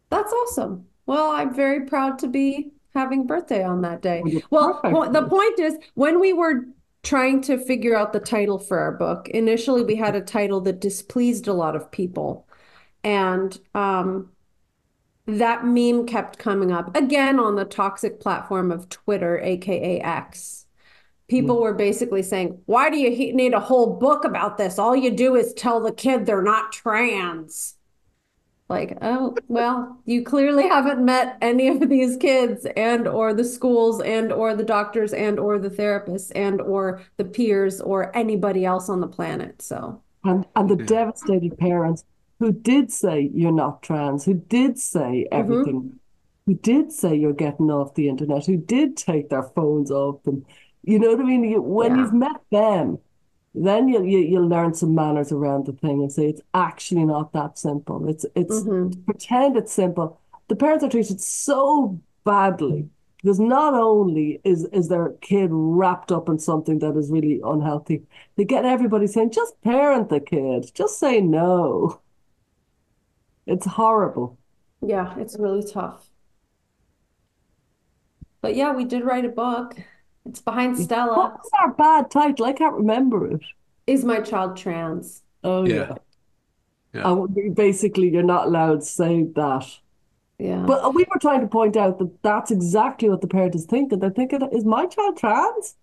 That's awesome. Well, I'm very proud to be having birthday on that day. Well, well, the point is, when we were trying to figure out the title for our book, initially we had a title that displeased a lot of people. And um, that meme kept coming up, again, on the toxic platform of Twitter, a k a. X. People were basically saying, why do you need a whole book about this? All you do is tell the kid they're not trans. Like, oh, well, you clearly haven't met any of these kids and or the schools and or the doctors and or the therapists and or the peers or anybody else on the planet. So and, and the devastated parents who did say you're not trans, who did say everything, mm-hmm. who did say you're getting off the internet, who did take their phones off them. You know what I mean? When yeah. you've met them, then you, you you learn some manners around the thing and say it's actually not that simple. It's it's mm-hmm. pretend it's simple. The parents are treated so badly because not only is is their kid wrapped up in something that is really unhealthy, they get everybody saying just parent the kid, just say no. It's horrible. Yeah, it's really tough. But yeah, we did write a book. It's behind Stella. What was our bad title? I can't remember it. Is my child trans? Oh, yeah. yeah. yeah. And basically, you're not allowed to say that. Yeah. But we were trying to point out that that's exactly what the parent is thinking. They're thinking, is my child trans?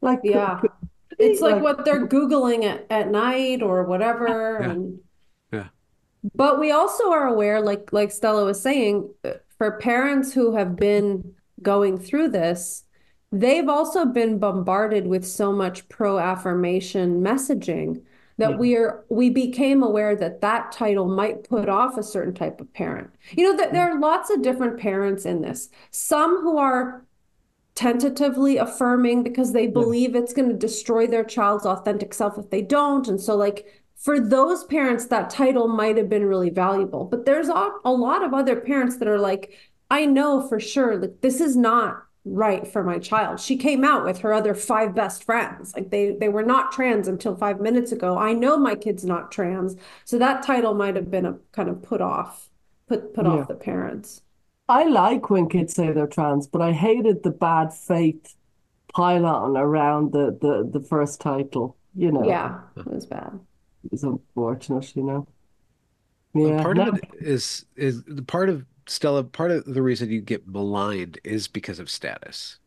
Like, yeah. Could, could it's like, like what they're Googling at, at night or whatever. Yeah. And, yeah. But we also are aware, like like Stella was saying, for parents who have been going through this, they've also been bombarded with so much pro-affirmation messaging that yeah. we are we became aware that that title might put off a certain type of parent. You know, that there are lots of different parents in this. Some who are tentatively affirming because they believe yeah. it's going to destroy their child's authentic self if they don't. And so, like, for those parents, that title might have been really valuable. But there's a, a lot of other parents that are like, I know for sure, like, this is not right for my child. She came out with her other five best friends. Like they they were not trans until five minutes ago. I know my kid's not trans. So that title might have been a kind of put off, put put yeah. off the parents. I like when kids say they're trans, but I hated the bad faith pile-on around the, the, the first title, you know. Yeah, it was bad. It was unfortunate, you know. Yeah. Well, part no. of it is is the part of Stella, part of the reason you get maligned is because of status.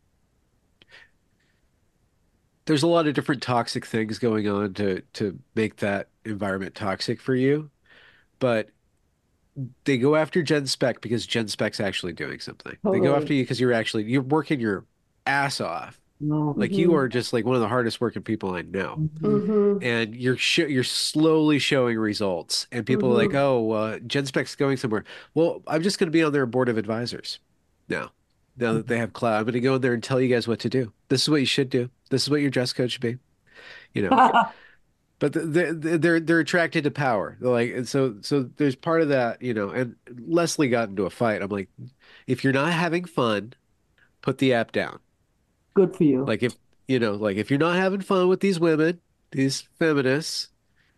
there's a lot of different toxic things going on to to make that environment toxic for you. But they go after Genspect because Genspect's actually doing something. Totally. They go after you because you're actually, you're working your ass off. Mm-hmm. Like you are just like one of the hardest working people I know. Mm-hmm. And you're sh- you're slowly showing results. And people mm-hmm. are like, oh, uh, Genspect's going somewhere. Well, I'm just going to be on their board of advisors now. Now that they have cloud, I'm going to go in there and tell you guys what to do. This is what you should do. This is what your dress code should be. You know, but they're, they're, they're attracted to power. They're like, and so, so there's part of that, you know, and Leslie got into a fight. I'm like, if you're not having fun, put the app down. Good for you. Like if, you know, like if you're not having fun with these women, these feminists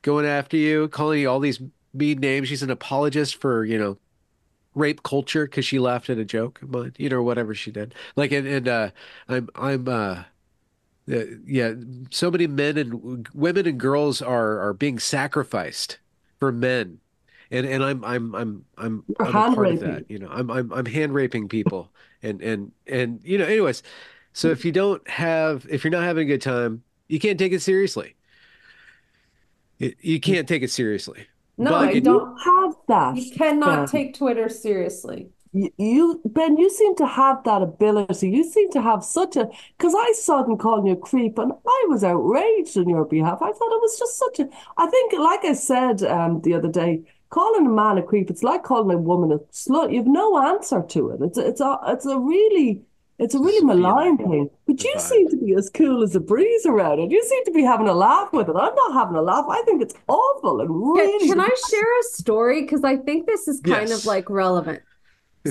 going after you, calling you all these mean names. She's an apologist for, you know, rape culture because she laughed at a joke, but you know, whatever she did. Like, and, and uh, I'm, I'm, uh, uh, yeah, so many men and women and girls are are being sacrificed for men, and and I'm I'm I'm I'm, I'm a part raping. Of that. You know, I'm I'm I'm hand raping people, and and and you know, anyways. So if you don't have, if you're not having a good time, you can't take it seriously. It, you can't take it seriously. No, but you don't have that. You cannot Ben. Take Twitter seriously. You, you, Ben, you seem to have that ability. You seem to have such a... Because I saw them calling you a creep, and I was outraged on your behalf. I thought it was just such a... I think, like I said um, the other day, calling a man a creep, it's like calling a woman a slut. You have no answer to it. It's, it's, a, it's a really... It's a really malign thing, but you seem to be as cool as a breeze around it. You seem to be having a laugh with it. I'm not having a laugh. I think it's awful and really. Can I share a story? Because I think this is kind yes. of like relevant.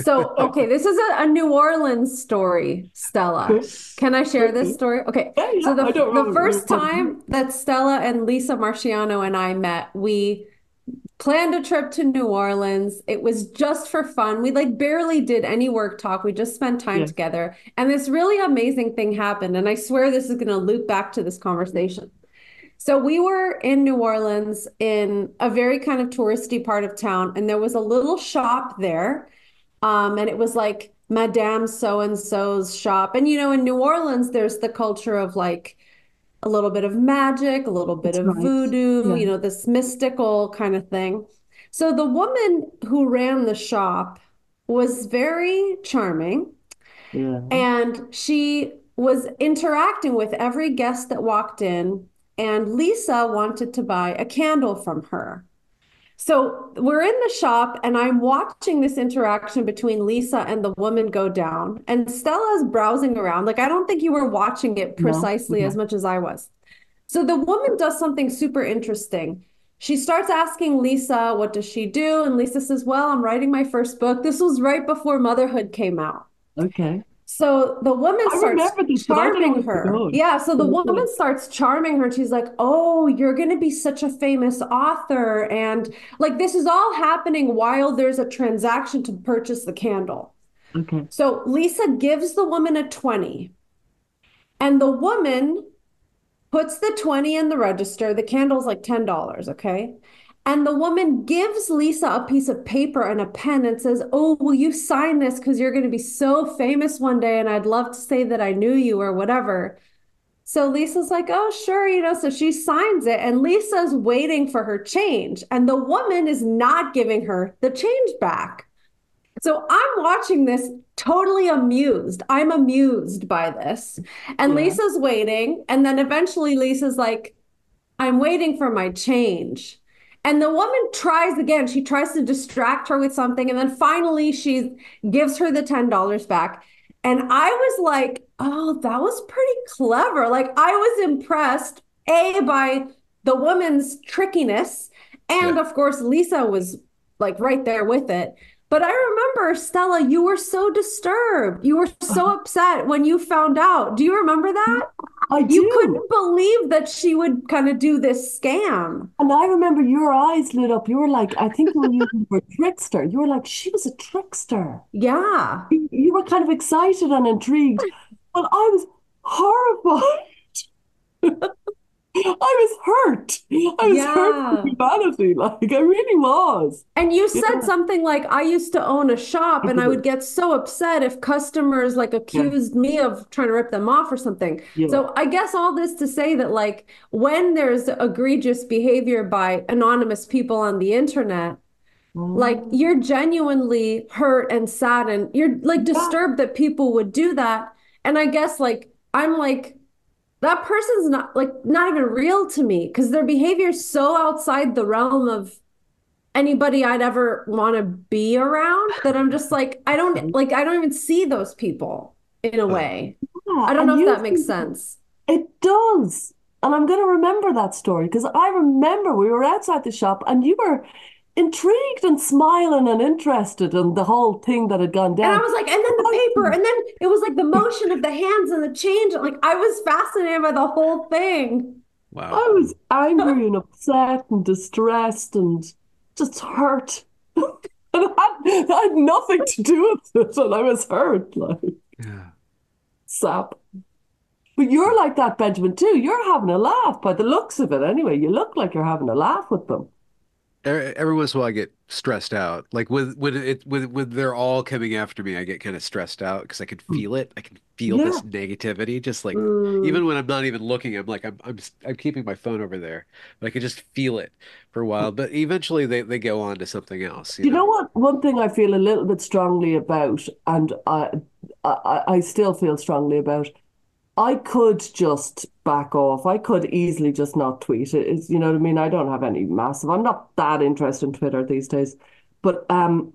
So, okay, this is a, a New Orleans story, Stella. Can I share this story? Okay. So the, the first time that Stella and Lisa Marciano and I met, we planned a trip to New Orleans. It was just for fun. We like barely did any work talk. We just spent time yeah. together. And this really amazing thing happened. And I swear this is going to loop back to this conversation. So we were in New Orleans in a very kind of touristy part of town. And there was a little shop there. Um, and it was like Madame so-and-so's shop. And, you know, in New Orleans, there's the culture of like, a little bit of magic, a little bit That's of nice. Voodoo, yeah. you know, this mystical kind of thing. So the woman who ran the shop was very charming. Yeah. And she was interacting with every guest that walked in. And Lisa wanted to buy a candle from her. So we're in the shop and I'm watching this interaction between Lisa and the woman go down, and Stella's browsing around. Like, I don't think you were watching it precisely no, no. as much as I was. So the woman does something super interesting. She starts asking Lisa, what does she do? And Lisa says, well, I'm writing my first book. This was right before Motherhood came out. Okay. So the woman I starts this, charming her. Going. Yeah. So the woman starts charming her. She's like, oh, you're going to be such a famous author. And like, this is all happening while there's a transaction to purchase the candle. Okay. So Lisa gives the woman a twenty, and the woman puts the twenty in the register. The candle's like ten dollars. Okay. And the woman gives Lisa a piece of paper and a pen and says, oh, will you sign this? Because you're going to be so famous one day and I'd love to say that I knew you or whatever. So Lisa's like, oh, sure, you know, so she signs it and Lisa's waiting for her change. And the woman is not giving her the change back. So I'm watching this totally amused. I'm amused by this. And yeah. Lisa's waiting. And then eventually Lisa's like, I'm waiting for my change. And the woman tries again. She tries to distract her with something. And then finally, she gives her the ten dollars back. And I was like, oh, that was pretty clever. Like, I was impressed, A, by the woman's trickiness. And, yeah. of course, Lisa was, like, right there with it. But I remember, Stella, you were so disturbed. You were so upset when you found out. Do you remember that? I do. You couldn't believe that she would kind of do this scam. And I remember your eyes lit up. You were like, I think when you were a trickster, you were like, she was a trickster. Yeah. You, you were kind of excited and intrigued. Well, I was horrified. I was hurt. I was yeah. hurt for humanity. Like, I really was. And you said yeah. something like, I used to own a shop and I would get so upset if customers like accused yeah. me of trying to rip them off or something. Yeah. So I guess all this to say that like when there's egregious behavior by anonymous people on the internet, mm. like you're genuinely hurt and saddened. You're like disturbed yeah. that people would do that. And I guess like, I'm like, that person's not like not even real to me because their behavior is so outside the realm of anybody I'd ever want to be around that I'm just like, I don't like, I don't even see those people in a way. Yeah, I don't know if that makes sense. It does. And I'm going to remember that story because I remember we were outside the shop and you were intrigued and smiling and interested in the whole thing that had gone down. And I was like, and then the paper, and then it was like the motion of the hands and the change. Like I was fascinated by the whole thing. Wow. I was angry and upset and distressed and just hurt. And I had, I had nothing to do with it. And I was hurt. Like, yeah. Sap. But you're like that, Benjamin, too. You're having a laugh by the looks of it. Anyway, you look like you're having a laugh with them. Every once in a while I get stressed out. Like with with it with with they're all coming after me, I get kind of stressed out because I can feel it. I can feel yeah. this negativity. Just like mm. even when I'm not even looking, I'm like I'm I'm I'm keeping my phone over there. But I can just feel it for a while. But eventually they, they go on to something else. You, you know? know what? One thing I feel a little bit strongly about, and I I, I still feel strongly about. I could just back off. I could easily just not tweet it. It's, you know what I mean? I don't have any massive. I'm not that interested in Twitter these days. But um,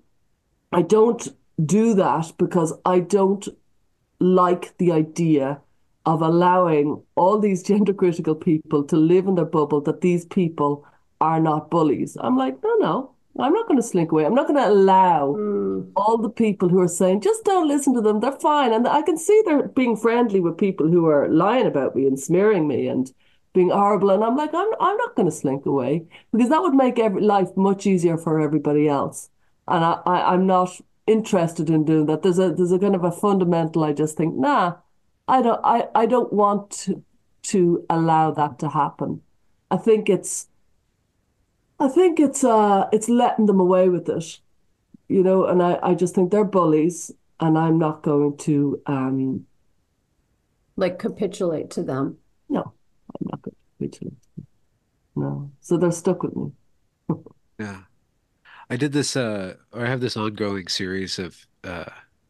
I don't do that because I don't like the idea of allowing all these gender critical people to live in their bubble that these people are not bullies. I'm like, no, no. I'm not going to slink away. I'm not going to allow mm. all the people who are saying, just don't listen to them. They're fine. And I can see they're being friendly with people who are lying about me and smearing me and being horrible. And I'm like, I'm, I'm not going to slink away because that would make every life much easier for everybody else. And I, I, I'm not interested in doing that. There's a there's a kind of a fundamental, I just think, nah, I don't, I, I don't want to, to allow that to happen. I think it's, I think it's uh it's letting them away with it, you know, and I, I just think they're bullies and I'm not going to um like capitulate to them. No, I'm not going to capitulate to them. No. So they're stuck with me. Yeah. I did this uh or I have this ongoing series of uh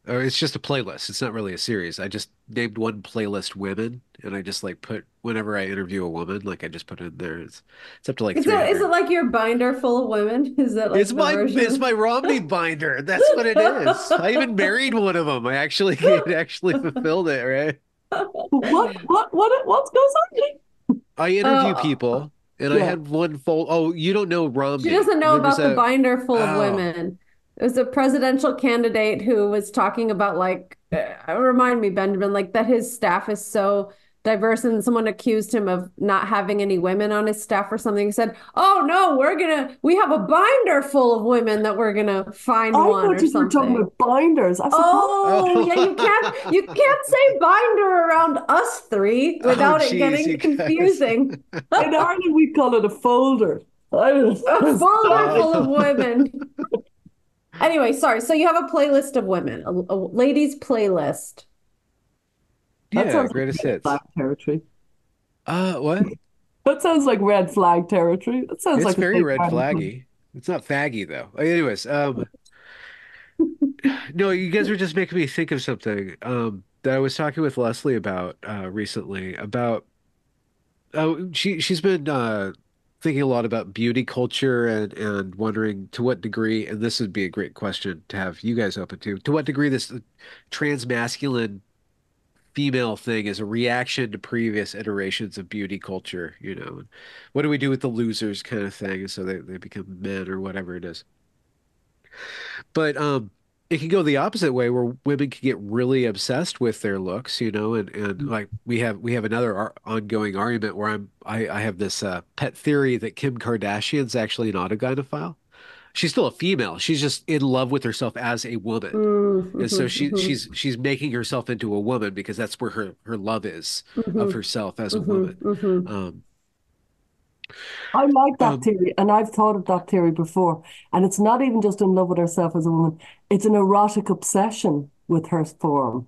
or it's just a playlist. It's not really a series. I just named one playlist women and I just like put whenever I interview a woman, like I just put it in there. It's, it's up to like is it, is it like your binder full of women? Is that like it's my version? It's my Romney binder. That's what it is. I even married one of them. I actually it actually fulfilled it, right? What what what what goes on? I interview oh. people and yeah. I had one full oh, you don't know Romney. She doesn't know about the a, binder full oh. of women. It was a presidential candidate who was talking about like, uh, remind me, Benjamin, like that his staff is so diverse and someone accused him of not having any women on his staff or something. He said, oh, no, we're going to we have a binder full of women that we're going to find I one or something. I thought you were talking about binders. I oh, oh, yeah, you can't you can't say binder around us three without oh, geez, it getting confusing. In Ireland, we call it a folder. I just, a folder oh. full of women. Anyway, sorry. So you have a playlist of women, a, a ladies' playlist. Yeah, that sounds greatest like red hits. Flag territory. Uh, what? That sounds like red flag territory. That sounds it's like very red flaggy. It's not faggy though. Anyways, um, no, you guys were just making me think of something um, that I was talking with Leslie about uh, recently. About oh, she she's been. Uh, thinking a lot about beauty culture and, and wondering to what degree, and this would be a great question to have you guys open to, to what degree this transmasculine female thing is a reaction to previous iterations of beauty culture, you know, what do we do with the losers kind of thing? And so they, they become men or whatever it is. But um, it can go the opposite way where women can get really obsessed with their looks, you know, and, and like we have we have another ar- ongoing argument where I'm I, I have this uh, pet theory that Kim Kardashian's actually an autogynephile. She's still a female. She's just in love with herself as a woman. Mm-hmm, and so she mm-hmm. she's she's making herself into a woman because that's where her, her love is mm-hmm. of herself as a mm-hmm, woman. Mm-hmm. Um, I like that um, theory, and I've thought of that theory before. And it's not even just in love with herself as a woman. It's an erotic obsession with her form.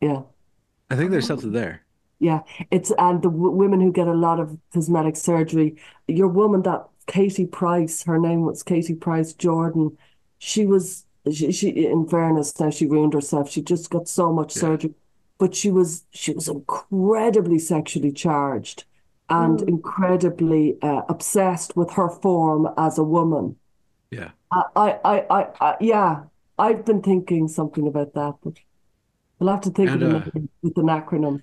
Yeah. I think there's something there. Yeah. It's and the w- women who get a lot of cosmetic surgery, your woman, that Katie Price, her name was Katie Price Jordan. She was, she, she in fairness, now she ruined herself. She just got so much yeah. surgery. But she was she was incredibly sexually charged and mm. incredibly uh, obsessed with her form as a woman. Yeah. I, I, I, I, yeah, I've been thinking something about that, but we'll have to think and, of it uh, with an acronym.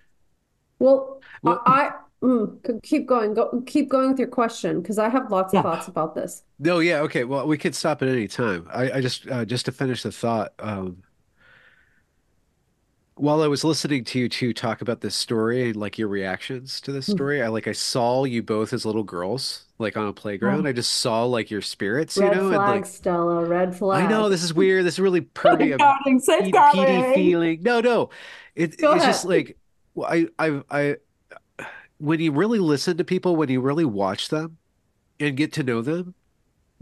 Well, well I, I mm, keep going. Go, keep going with your question, because I have lots yeah. of thoughts about this. No, yeah, okay. Well, we could stop at any time. I, I just, uh, just to finish the thought, um, while I was listening to you two talk about this story and like your reactions to this story, mm-hmm. I like I saw you both as little girls, like on a playground. Oh. I just saw like your spirits, red you know, flag, and like Stella, red flag. I know this is weird. This is really pervy, P D feeling. No, no, it, it's ahead. Just like I, I, I. When you really listen to people, when you really watch them, and get to know them.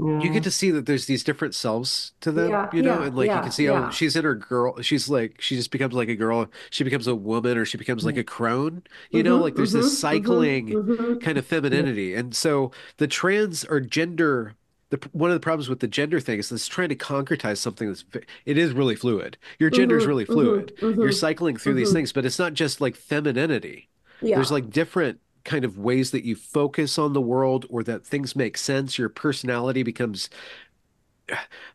Yeah. You get to see that there's these different selves to them, yeah, you know, yeah, and like yeah, you can see, yeah. oh, she's in her girl. She's like, she just becomes like a girl. She becomes a woman, or she becomes like a crone, you mm-hmm, know, like there's mm-hmm, this cycling mm-hmm, kind of femininity. Yeah. And so the trans or gender, the, one of the problems with the gender thing is this trying to concretize something that's, it is really fluid. Your gender is mm-hmm, really fluid. Mm-hmm, You're cycling through mm-hmm. these things, but it's not just like femininity. Yeah. There's like different kind of ways that you focus on the world, or that things make sense. Your personality becomes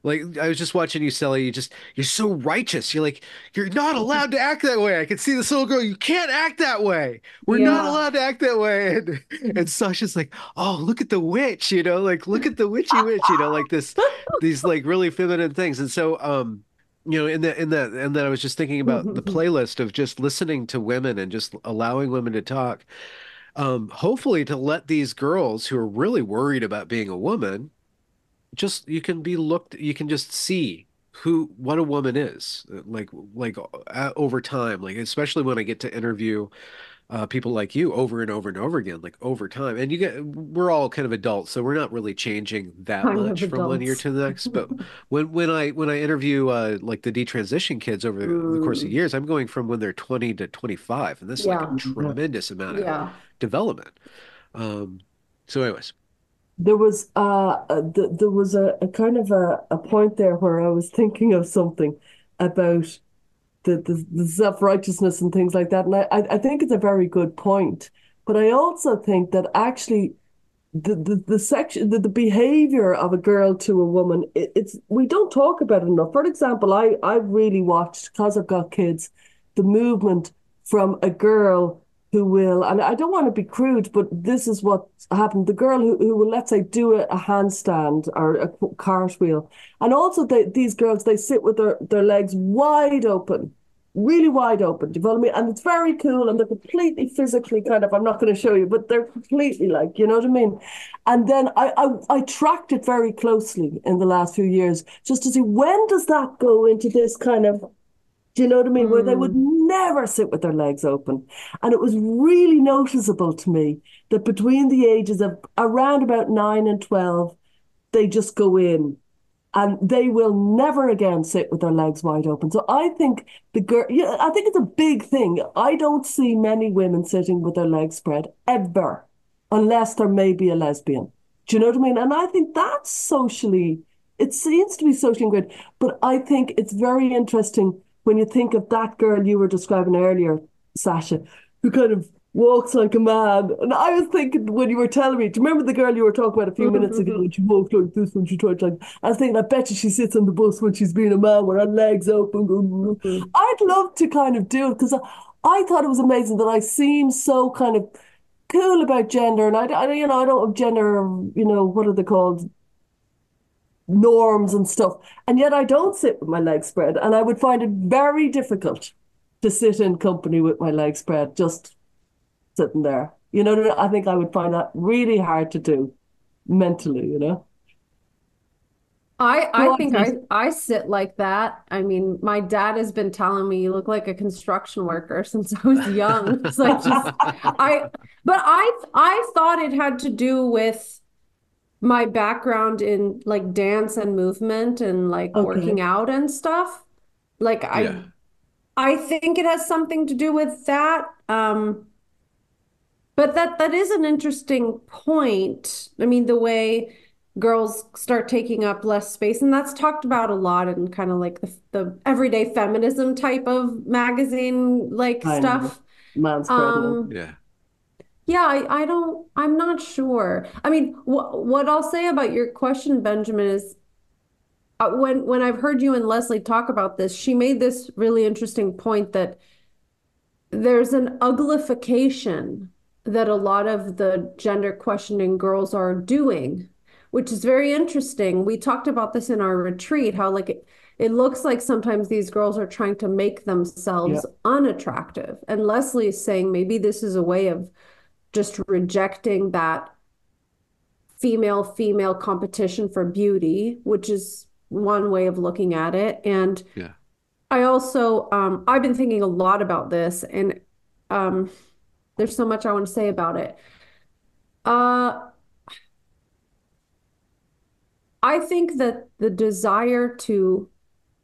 like, I was just watching you, Stella, you just, you're so righteous. You're like, you're not allowed to act that way. I can see this little girl. You can't act that way. We're yeah. not allowed to act that way. And, and Sasha's like, oh, look at the witch, you know, like, look at the witchy witch, you know, like this, these like really feminine things. And so, um, you know, in the in the and then I was just thinking about the playlist of just listening to women and just allowing women to talk. Um, hopefully to let these girls who are really worried about being a woman, just, you can be looked, you can just see who, what a woman is like, like uh, over time, like, especially when I get to interview uh, people like you over and over and over again, like over time. And you get, we're all kind of adults, so we're not really changing that kind much from adults. One year to the next. But when, when I, when I interview uh, like the detransition kids over mm. the course of years, I'm going from when they're twenty to twenty-five, and this is yeah. like a tremendous amount of yeah. development. Um, so anyways, there was uh th- there was a, a kind of a, a point there where I was thinking of something about the, the, the self-righteousness and things like that, and I, I think it's a very good point, but I also think that actually the the, the section the, the behavior of a girl to a woman, it, it's we don't talk about it enough. For example, I I've really watched, because I've got kids, the movement from a girl who will, and I don't want to be crude, but this is what happened. The girl who, who will, let's say, do a, a handstand or a cartwheel. And also they, these girls, they sit with their, their legs wide open, really wide open. Do you follow me? And it's very cool. And they're completely physically kind of, I'm not going to show you, but they're completely like, you know what I mean? And then I, I, I tracked it very closely in the last few years, just to see, when does that go into this kind of, do you know what I mean? Mm. Where they would never sit with their legs open. And it was really noticeable to me that between the ages of around about nine and twelve, they just go in and they will never again sit with their legs wide open. So I think the girl, yeah, I think it's a big thing. I don't see many women sitting with their legs spread ever, unless they're maybe a lesbian. Do you know what I mean? And I think that's socially, it seems to be socially ingrained, but I think it's very interesting when you think of that girl you were describing earlier, Sasha, who kind of walks like a man. And I was thinking when you were telling me, do you remember the girl you were talking about a few minutes ago? When she walked like this, when she tried like, I was thinking, I bet you she sits on the bus when she's being a man with her legs open. Mm-hmm. I'd love to kind of do it, because I, I thought it was amazing that I seem so kind of cool about gender. And I, I, you know, I don't have gender, you know, what are they called? Norms and stuff, and yet I don't sit with my legs spread, and I would find it very difficult to sit in company with my legs spread, just sitting there, you know. I think I would find that really hard to do mentally, you know. I, I think I, I sit like that. I mean, my dad has been telling me you look like a construction worker since I was young. It's like just, I, but I, I thought it had to do with my background in like dance and movement and like okay. working out and stuff. Like I, yeah. I think it has something to do with that. Um, but that, that is an interesting point. I mean, the way girls start taking up less space, and that's talked about a lot in kind of like the, the everyday feminism type of magazine like stuff. Um, yeah. Yeah, I, I don't, I'm not sure. I mean, wh- what I'll say about your question, Benjamin, is uh, when, when I've heard you and Leslie talk about this, she made this really interesting point that there's an uglification that a lot of the gender questioning girls are doing, which is very interesting. We talked about this in our retreat, how like it, it looks like sometimes these girls are trying to make themselves yeah. unattractive. And Leslie is saying maybe this is a way of just rejecting that female, female competition for beauty, which is one way of looking at it. And yeah. I also, um, I've been thinking a lot about this, and um, there's so much I want to say about it. Uh, I think that the desire to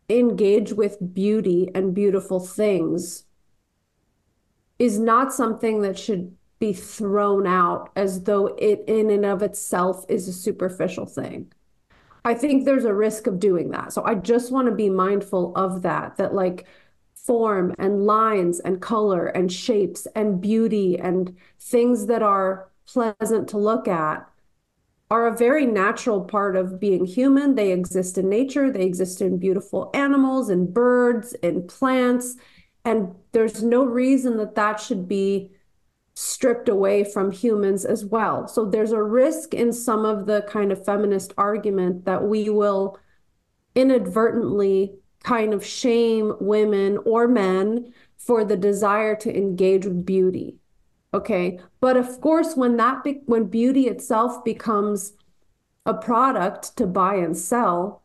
engage with beauty and beautiful things is not something that should be thrown out as though it in and of itself is a superficial thing. I think there's a risk of doing that. So I just want to be mindful of that, that like form and lines and color and shapes and beauty and things that are pleasant to look at are a very natural part of being human. They exist in nature. They exist in beautiful animals and birds and plants. And there's no reason that that should be stripped away from humans as well. So there's a risk in some of the kind of feminist argument that we will inadvertently kind of shame women or men for the desire to engage with beauty. Okay, but of course, when that be- when beauty itself becomes a product to buy and sell,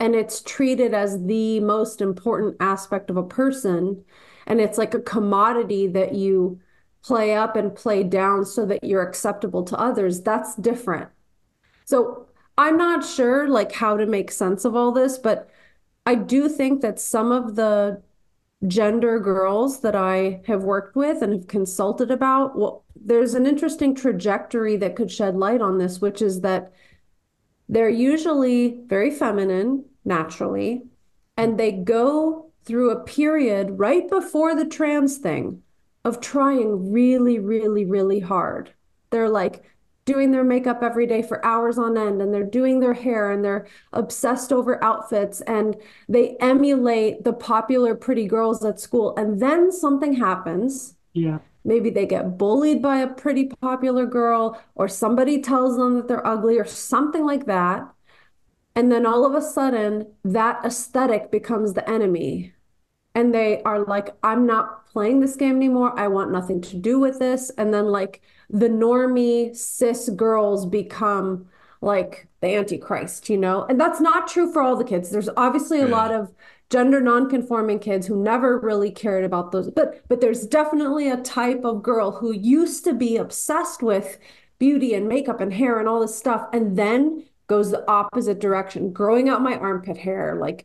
and it's treated as the most important aspect of a person, and it's like a commodity that you play up and play down so that you're acceptable to others, that's different. So I'm not sure like how to make sense of all this, but I do think that some of the gender girls that I have worked with and have consulted about, well, there's an interesting trajectory that could shed light on this, which is that they're usually very feminine naturally, and they go through a period right before the trans thing of trying really, really, really hard. They're like doing their makeup every day for hours on end, and they're doing their hair, and they're obsessed over outfits, and they emulate the popular pretty girls at school. And then something happens. Yeah. Maybe they get bullied by a pretty popular girl, or somebody tells them that they're ugly or something like that. And then all of a sudden that aesthetic becomes the enemy. And they are like, I'm not playing this game anymore. I want nothing to do with this. And then like the normie cis girls become like the Antichrist, you know? And that's not true for all the kids. There's obviously a yeah. lot of gender nonconforming kids who never really cared about those. But but there's definitely a type of girl who used to be obsessed with beauty and makeup and hair and all this stuff, and then goes the opposite direction, growing out my armpit hair, like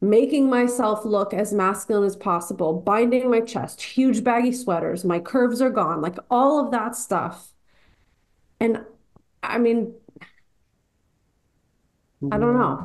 making myself look as masculine as possible, binding my chest, huge baggy sweaters, my curves are gone, like all of that stuff. And I mean, I don't know.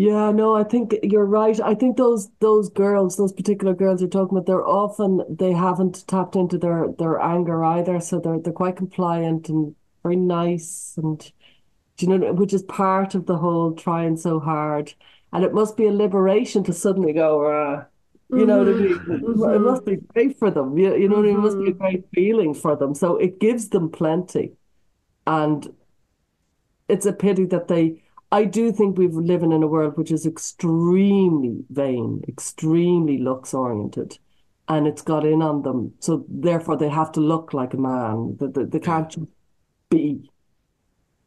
Yeah, no, I think you're right. I think those those girls, those particular girls you're talking about, they're often, they haven't tapped into their, their anger either. So they're they're quite compliant and very nice, and, you know, which is part of the whole trying so hard. And it must be a liberation to suddenly go, uh, you mm-hmm. know what I mean? Mm-hmm. It must be great for them. You, you know what I mean? It must be a great feeling for them. So it gives them plenty. And it's a pity that they... I do think we're living in a world which is extremely vain, extremely looks-oriented, and it's got in on them. So therefore, they have to look like a man. They, they, they can't just be.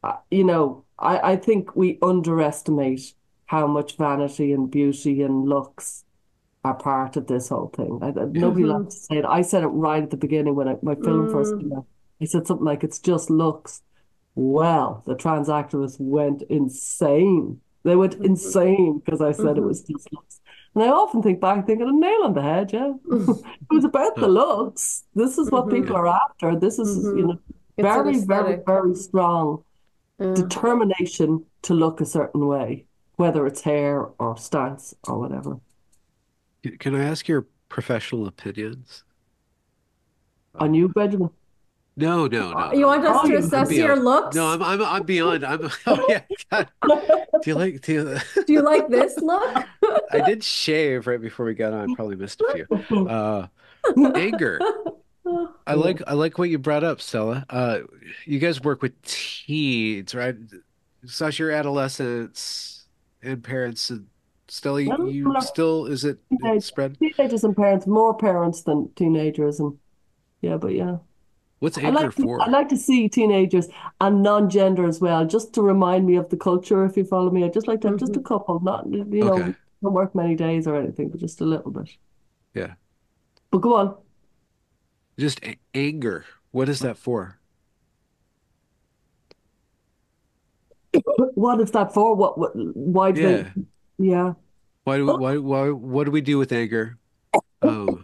Uh, you know, I, I think we underestimate how much vanity and beauty and looks are part of this whole thing. I, nobody mm-hmm. likes to say it. I said it right at the beginning when I, my film mm. first came out. I said something like, it's just looks. Well, the trans activists went insane. They went mm-hmm. insane because I said mm-hmm. it was just looks. And I often think back, thinking, a nail on the head, yeah. It was about the looks. This is what mm-hmm. people are after. This is, mm-hmm. you know, it's very, very, very strong yeah. determination to look a certain way, whether it's hair or stance or whatever. Can I ask your professional opinions? On you, Benjamin? No, no, no. You want us oh, to assess your looks? No, I'm, I'm, I'm beyond. I'm. Oh yeah. God. Do you like? Do you, do you like this look? I did shave right before we got on. Probably missed a few. Uh, anger. I like. I like what you brought up, Stella. Uh, you guys work with teens, right? Sasha, your adolescents and parents. And Stella, you, you still is it Teenage, spread? Teenagers and parents, more parents than teenagers, and yeah, but yeah. What's anger I like to, for? I like to see teenagers and non-gender as well, just to remind me of the culture, if you follow me. I just like to have mm-hmm. just a couple, not, you know, okay. don't work many days or anything, but just a little bit. Yeah. But go on. Just a- anger. What is that for? What is that for? What? what why do yeah. they? Yeah. Why do we, why, why, what do we do with anger? Oh.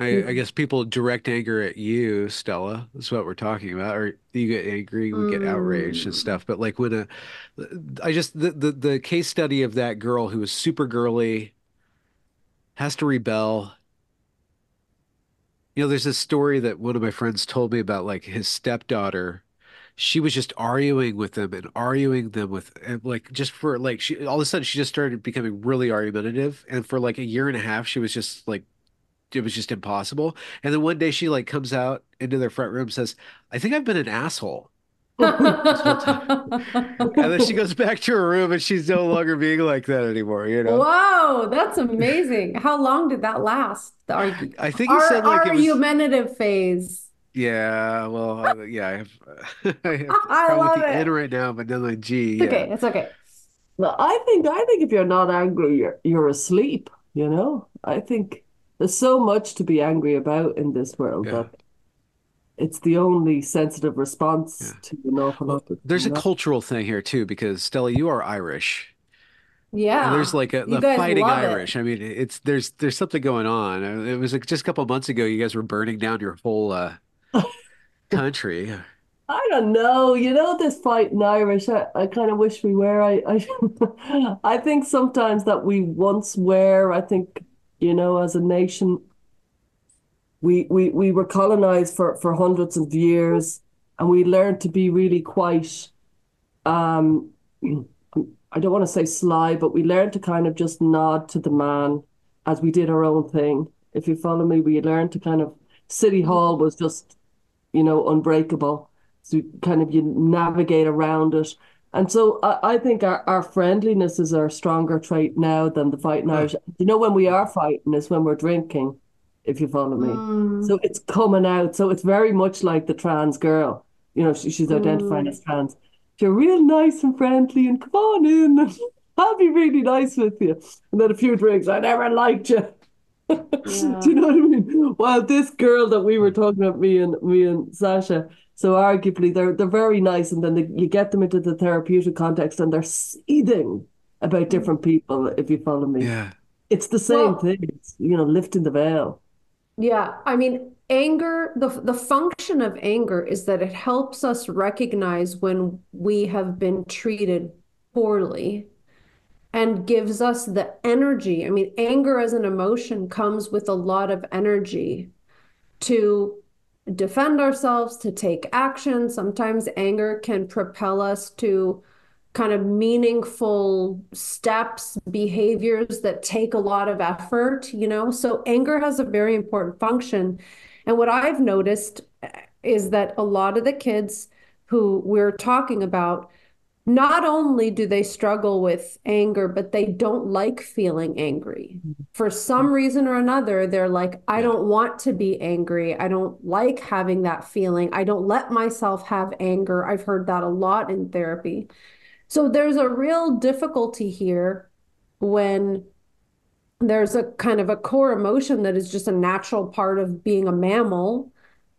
I, I guess people direct anger at you, Stella. That's what we're talking about. Or you get angry, we get outraged and stuff. But like when a, I just the, the the case study of that girl who was super girly, has to rebel. You know, there's this story that one of my friends told me about, like his stepdaughter. She was just arguing with them and arguing them with and like just for like she all of a sudden she just started becoming really argumentative, and for like a year and a half she was just like. It was just impossible. And then one day she like comes out into their front room and says, I think I've been an asshole. And then she goes back to her room and she's no longer being like that anymore, you know? Wow, that's amazing. How long did that last? The argue- I think you said like our it was... argumentative phase. Yeah, well, I, yeah, I have, I have I problem with the end right now, but then like, gee. It's yeah. okay, it's okay. Well, I think, I think if you're not angry, you're, you're asleep, you know? I think... There's so much to be angry about in this world yeah. that it's the only sensitive response yeah. to an awful lot. Well, there's a cultural thing here too, because Stella, you are Irish. Yeah. And there's like a the fighting Irish. It. I mean, it's there's there's something going on. It was like just a couple of months ago, you guys were burning down your whole uh, country. I don't know. You know, this fight in Irish, I, I kind of wish we were. I I, I think sometimes that we once were. I think. You know, as a nation, we we we were colonized for, for hundreds of years, and we learned to be really quite, um, I don't want to say sly, but we learned to kind of just nod to the man as we did our own thing. If you follow me, we learned to kind of, City Hall was just, you know, unbreakable. So kind of you navigate around it. And so I, I think our, our friendliness is our stronger trait now than the fighting Irish. You know, when we are fighting is when we're drinking, if you follow me. Mm. So it's coming out. So it's very much like the trans girl. You know, she, she's identifying mm. as trans. You're real nice and friendly and come on in. And I'll be really nice with you. And then a few drinks. I never liked you. Yeah. Do you know what I mean? Well, this girl that we were talking about, me and me and Sasha, so arguably they're they're very nice, and then they, you get them into the therapeutic context and they're seething about different people, if you follow me. Yeah. It's the same well, thing. It's, you know, lifting the veil. Yeah. I mean, anger, the the function of anger is that it helps us recognize when we have been treated poorly and gives us the energy. I mean, anger as an emotion comes with a lot of energy to defend ourselves, to take action. Sometimes anger can propel us to kind of meaningful steps, behaviors that take a lot of effort, you know? So anger has a very important function. And what I've noticed is that a lot of the kids who we're talking about, not only do they struggle with anger, but they don't like feeling angry. For some reason or another, they're like, I don't want to be angry. I don't like having that feeling. I don't let myself have anger. I've heard that a lot in therapy. So there's a real difficulty here when there's a kind of a core emotion that is just a natural part of being a mammal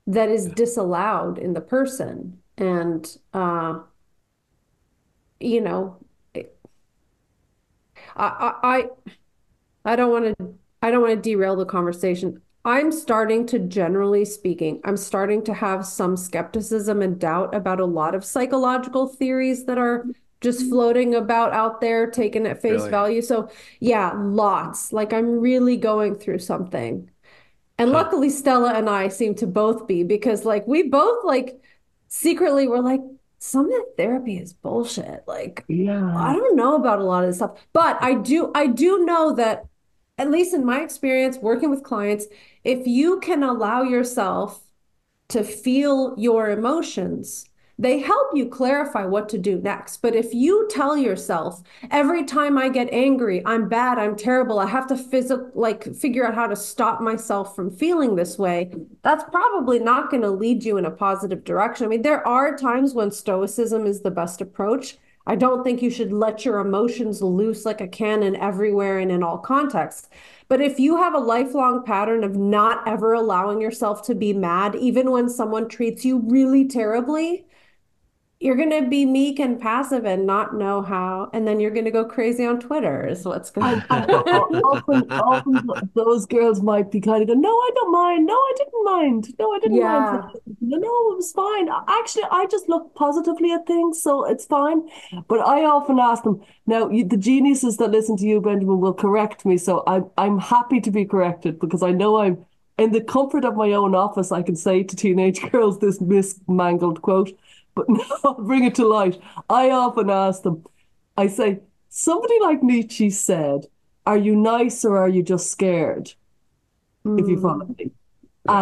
that is disallowed in the person. And, uh, you know, it, I, I, I don't want to, I don't want to derail the conversation. I'm starting to, generally speaking, I'm starting to have some skepticism and doubt about a lot of psychological theories that are just floating about out there, taken at face really? value. So yeah, lots, like I'm really going through something. And huh. luckily Stella and I seem to both be, because like we both like secretly were like, some of that therapy is bullshit. Like, yeah. I don't know about a lot of this stuff, but I do, I do know that, at least in my experience working with clients, if you can allow yourself to feel your emotions, they help you clarify what to do next. But if you tell yourself, every time I get angry, I'm bad, I'm terrible, I have to physical, like figure out how to stop myself from feeling this way, that's probably not going to lead you in a positive direction. I mean, there are times when stoicism is the best approach. I don't think you should let your emotions loose like a cannon everywhere and in all contexts. But if you have a lifelong pattern of not ever allowing yourself to be mad, even when someone treats you really terribly, you're going to be meek and passive and not know how. And then you're going to go crazy on Twitter is what's going on. often, often those girls might be kind of going, no, I don't mind. No, I didn't mind. No, I didn't yeah. mind. No, it was fine. Actually, I just look positively at things, so it's fine. But I often ask them, now, the geniuses that listen to you, Benjamin, will correct me. So I'm, I'm happy to be corrected, because I know I'm in the comfort of my own office. I can say to teenage girls this mismangled quote. But no, I'll bring it to light. I often ask them, I say, somebody like Nietzsche said, are you nice or are you just scared? Mm. If you follow me. Yeah.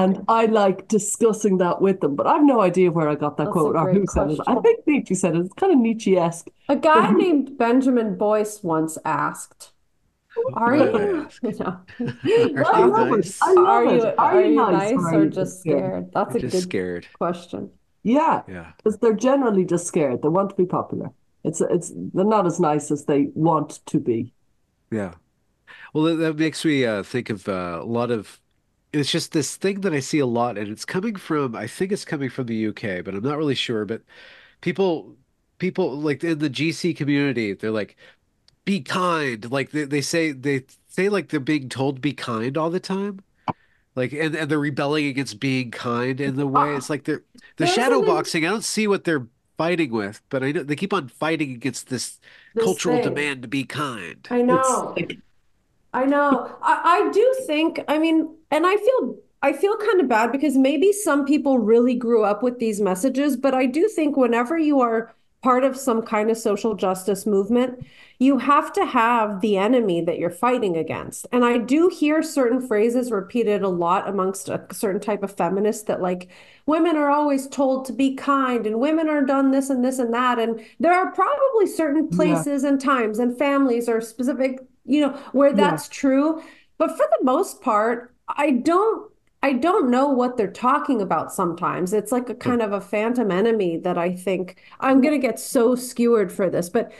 And I like discussing that with them, but I have no idea where I got that That's quote or who question. said it. I think Nietzsche said it. It's kind of Nietzsche-esque. A guy named Benjamin Boyce once asked, Are you? No. I love nice? it. I love are you, it. Are, are you nice, nice or, or just scared? scared? That's or a good scared. question. Yeah, because yeah. they're generally just scared. They want to be popular. It's it's they're not as nice as they want to be. Yeah. Well, that makes me uh, think of uh, a lot of, it's just this thing that I see a lot, and it's coming from, I think it's coming from the U K, but I'm not really sure. But people, people like in the G C community, they're like, be kind. Like they, they say, they say like they're being told be kind all the time. Like, and, and they're rebelling against being kind in the way. It's like they're, the There's shadow boxing, I don't see what they're fighting with, but I know they keep on fighting against this, this cultural thing. demand to be kind. I know. Like... I know. I, I do think, I mean, and I feel, I feel kind of bad because maybe some people really grew up with these messages, but I do think whenever you are part of some kind of social justice movement, you have to have the enemy that you're fighting against. And I do hear certain phrases repeated a lot amongst a certain type of feminist that like, women are always told to be kind and women are done this and this and that. And there are probably certain places yeah. and times and families or specific, you know, where that's yeah. true. But for the most part, I don't, I don't know what they're talking about sometimes. It's like a kind of a phantom enemy that I think I'm going to get so skewered for this. But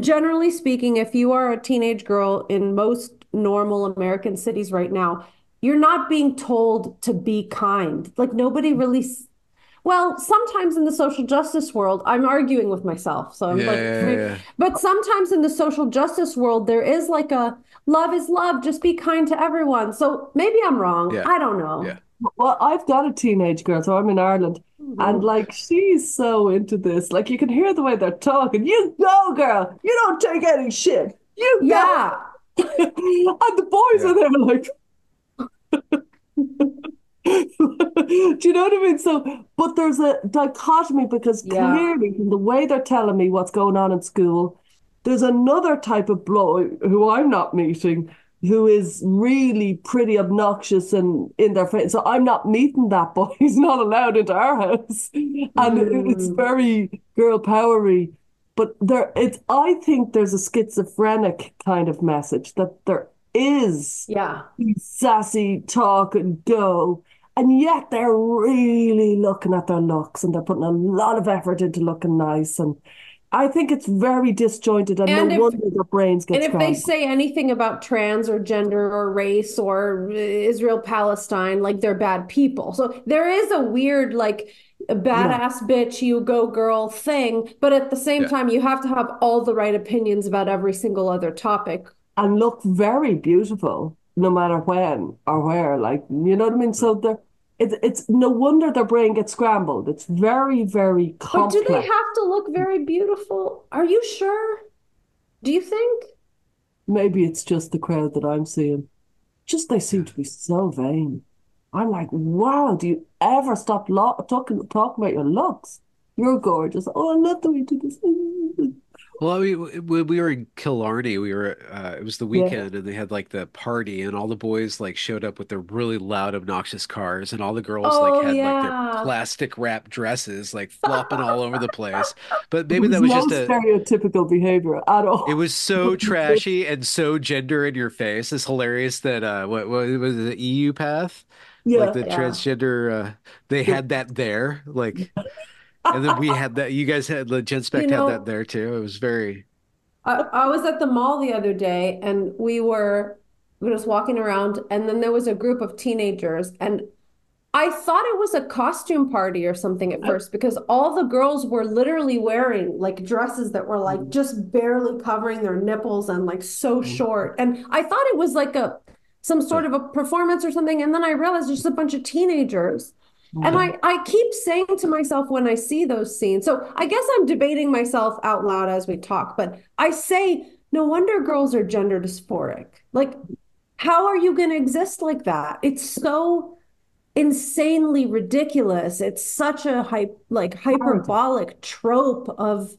generally speaking, if you are a teenage girl in most normal American cities right now, you're not being told to be kind. Like nobody really, well, sometimes in the social justice world, I'm arguing with myself. So I'm yeah, like, yeah, yeah. But sometimes in the social justice world, there is like a love is love, just be kind to everyone. So maybe I'm wrong. Yeah. I don't know. Yeah. Well, I've got a teenage girl, so I'm in Ireland. Mm-hmm. And like, she's so into this. Like you can hear the way they're talking. You go, girl, you don't take any shit. You go. Yeah. And the boys yeah. are there like, do you know what I mean? So, but there's a dichotomy because yeah. clearly from the way they're telling me what's going on in school, there's another type of bloke who I'm not meeting who is really pretty obnoxious and in their face. So I'm not meeting that boy. He's not allowed into our house. And mm. it's very girl powery. But there, it's, I think there's a schizophrenic kind of message that there is yeah. sassy talk and go. And yet they're really looking at their looks and they're putting a lot of effort into looking nice. And I think it's very disjointed and, and no if, wonder their brains get And if cramped. They say anything about trans or gender or race or Israel, Palestine, like they're bad people. So there is a weird like a badass yeah. bitch, you go girl thing. But at the same yeah. time, you have to have all the right opinions about every single other topic. And look very beautiful, no matter when or where, like, you know what I mean? So they're, it's, it's no wonder their brain gets scrambled. It's very, very complex. But do they have to look very beautiful? Are you sure? Do you think? Maybe it's just the crowd that I'm seeing. Just they seem to be so vain. I'm like, wow, do you ever stop lo- talking, talking about your looks? You're gorgeous. Oh, I love the way you do this. Well, we, we we were in Killarney. We were uh, it was the weekend, yeah. and they had like the party, and all the boys like showed up with their really loud, obnoxious cars, and all the girls oh, like had yeah. like their plastic wrap dresses like flopping all over the place. But maybe was that was no just a stereotypical behavior at all. It was so trashy and so gender in your face. It's hilarious that uh, what, what was it, the E U path, yeah, like the yeah. transgender. Uh, they yeah. had that there, like. And then we had that. You guys had the Genspect you know, had that there too. It was very. I, I was at the mall the other day, and we were we were just walking around, and then there was a group of teenagers, and I thought it was a costume party or something at first because all the girls were literally wearing like dresses that were like just barely covering their nipples and like so short, and I thought it was like a some sort of a performance or something, and then I realized it's just a bunch of teenagers. And I, I keep saying to myself when I see those scenes, so I guess I'm debating myself out loud as we talk, but I say, no wonder girls are gender dysphoric. Like, how are you going to exist like that? It's so insanely ridiculous. It's such a hype, like hyperbolic trope of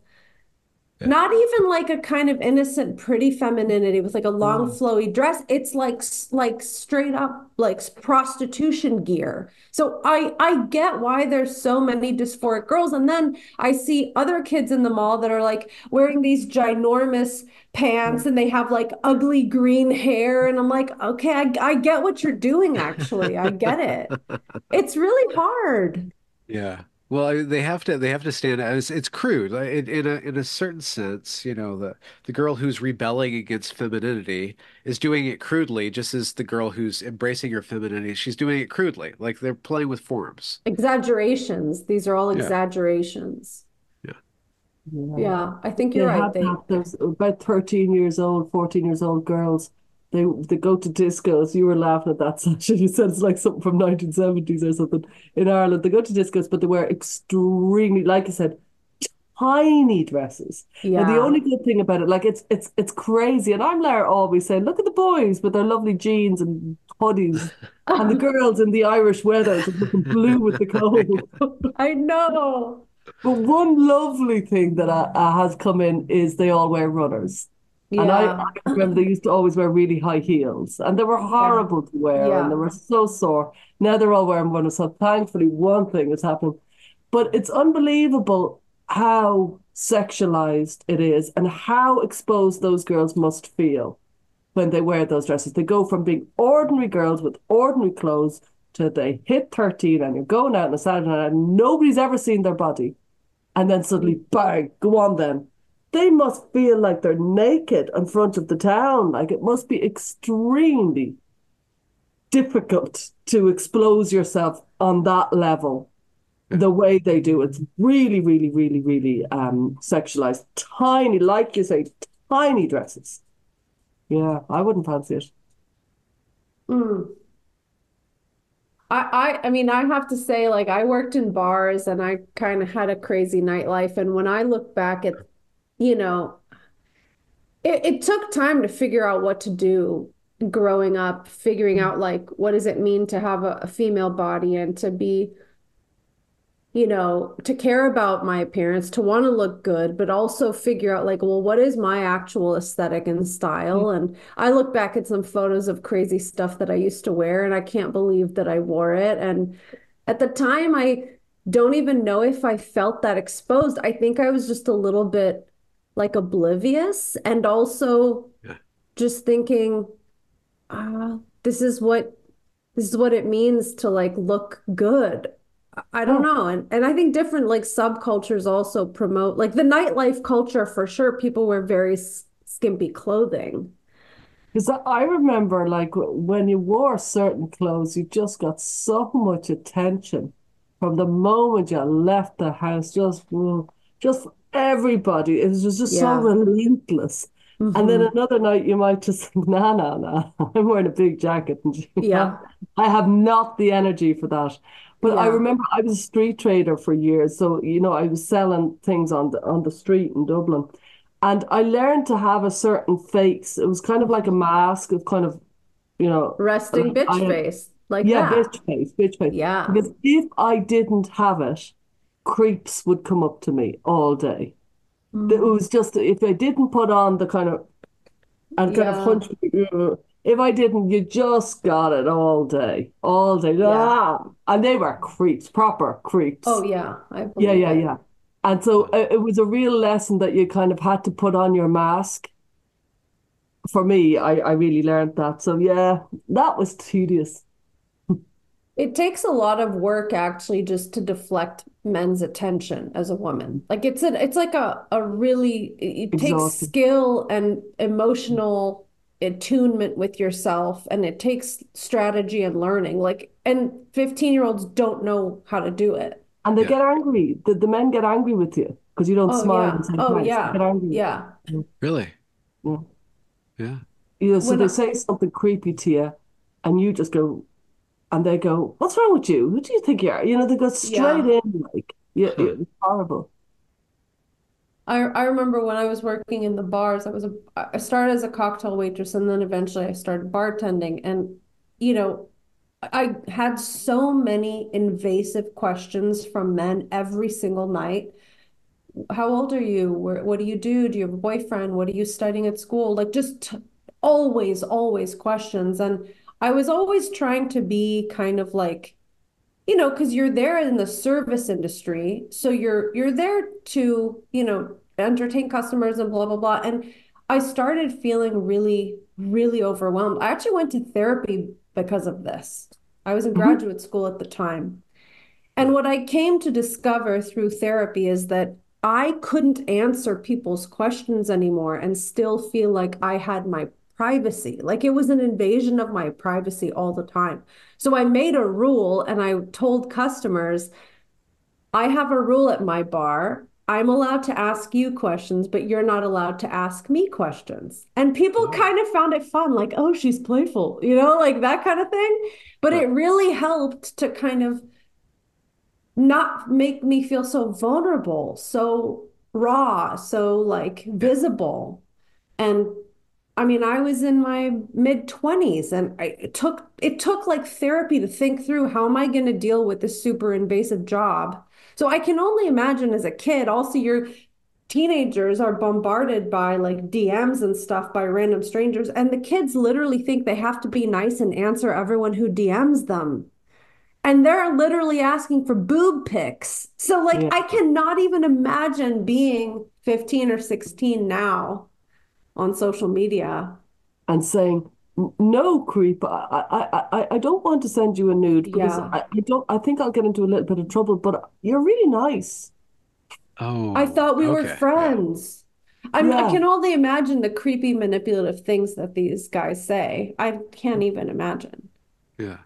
yeah. not even like a kind of innocent, pretty femininity with like a long mm. flowy dress. It's like, like straight up like prostitution gear. So I, I get why there's so many dysphoric girls. And then I see other kids in the mall that are like wearing these ginormous pants and they have like ugly green hair. And I'm like, okay, I, I get what you're doing. Actually, I get it. It's really hard. Yeah. Well, they have to. They have to stand out. It's, it's crude in, in a in a certain sense. You know, the the girl who's rebelling against femininity is doing it crudely, just as the girl who's embracing her femininity, she's doing it crudely. Like they're playing with forms. Exaggerations. These are all yeah. exaggerations. Yeah. yeah. Yeah. I think you're they right. They there's about thirteen years old, fourteen years old girls. They they go to discos. You were laughing at that, Sasha. You said it's like something from nineteen seventies or something in Ireland. They go to discos, but they wear extremely, like I said, tiny dresses. Yeah. And the only good thing about it, like it's it's it's crazy. And I'm there always saying, look at the boys with their lovely jeans and hoodies. And the girls in the Irish weather looking blue with the cold. I know. But one lovely thing that I, I has come in is they all wear runners. Yeah. And I, I remember they used to always wear really high heels and they were horrible yeah. to wear yeah. and they were so sore. Now they're all wearing runners. So thankfully one thing is happening. But it's unbelievable how sexualized it is and how exposed those girls must feel when they wear those dresses. They go from being ordinary girls with ordinary clothes to they hit thirteen and you're going out on a Saturday night and nobody's ever seen their body. And then suddenly, bang, go on then. they must feel like they're naked in front of the town. Like, it must be extremely difficult to expose yourself on that level the way they do. It's really, really, really, really um, sexualized. Tiny, like you say, tiny dresses. Yeah, I wouldn't fancy it. Mm. I, I I mean, I have to say, like, I worked in bars and I kind of had a crazy nightlife. And when I look back at, you know, it, it took time to figure out what to do growing up, figuring out, like, what does it mean to have a, a female body and to be, you know, to care about my appearance, to want to look good, but also figure out, like, well, what is my actual aesthetic and style? Mm-hmm. And I look back at some photos of crazy stuff that I used to wear, and I can't believe that I wore it. And at the time, I don't even know if I felt that exposed. I think I was just a little bit, like, oblivious, and also yeah. just thinking, uh, this is what, this is what it means to, like, look good. I don't know. And and I think different, like, subcultures also promote, like, the nightlife culture, for sure. People wear very skimpy clothing. Because I remember, like, when you wore certain clothes, you just got so much attention from the moment you left the house. Just, just everybody. It was just yeah. so relentless. Mm-hmm. And then another night you might just think, nah, nah, nah, I'm wearing a big jacket. And yeah. I have not the energy for that. But yeah. I remember I was a street trader for years. So, you know, I was selling things on the, on the street in Dublin. And I learned to have a certain face. It was kind of like a mask of kind of, you know. Resting bitch I, face. Like yeah, that. bitch face, bitch face. Yeah. Because if I didn't have it, creeps would come up to me all day. Mm. It was just, if I didn't put on the kind of, and kind yeah. of hunch. If I didn't, you just got it all day, all day. Yeah. Ah, and they were creeps, proper creeps. Oh, yeah. I yeah, yeah, that. yeah. And so uh, it was a real lesson that you kind of had to put on your mask. For me, I, I really learned that. So, yeah, that was tedious. It takes a lot of work, actually, just to deflect men's attention as a woman. Like, it's a, it's like a, a really, it Exhausting. takes skill and emotional attunement with yourself, and it takes strategy and learning, like, and fifteen year olds don't know how to do it, and they yeah. get angry. The, the men get angry with you because you don't oh, smile yeah. and say, oh nice. yeah get angry yeah really yeah yeah you know, so when they I... say something creepy to you and you just go, and they go, what's wrong with you, who do you think you are, you know, they go straight yeah. in, like, yeah it's horrible. I, I remember when I was working in the bars, I was a, I started as a cocktail waitress, and then eventually I started bartending. And, you know, I had so many invasive questions from men every single night. How old are you? Where, what do you do? Do you have a boyfriend? What are you studying at school? Like, just t- always, always questions. And I was always trying to be kind of like, you know, because you're there in the service industry, so you're you're there to, you know, entertain customers and blah, blah, blah. And I started feeling really, really overwhelmed. I actually went to therapy because of this. I was in graduate mm-hmm. school at the time. And what I came to discover through therapy is that I couldn't answer people's questions anymore and still feel like I had my privacy. Like, it was an invasion of my privacy all the time. So I made a rule, and I told customers, I have a rule at my bar. I'm allowed to ask you questions, but you're not allowed to ask me questions. And people kind of found it fun, like, oh, she's playful, you know, like that kind of thing. But it really helped to kind of not make me feel so vulnerable, so raw, so like visible. And I mean, I was in my mid twenties, and I, it took it took like therapy to think through, how am I going to deal with this super invasive job? So I can only imagine as a kid, also your teenagers are bombarded by like D Ms and stuff by random strangers. And the kids literally think they have to be nice and answer everyone who D Ms them. And they're literally asking for boob pics. So like, yeah. I cannot even imagine being fifteen or sixteen now on social media and saying, no creep, I I I, I don't want to send you a nude because yeah. I, I don't I think I'll get into a little bit of trouble, but you're really nice. Oh, I thought we okay. were friends. Yeah. I'm, yeah. I can only imagine the creepy, manipulative things that these guys say. I can't even imagine. Yeah.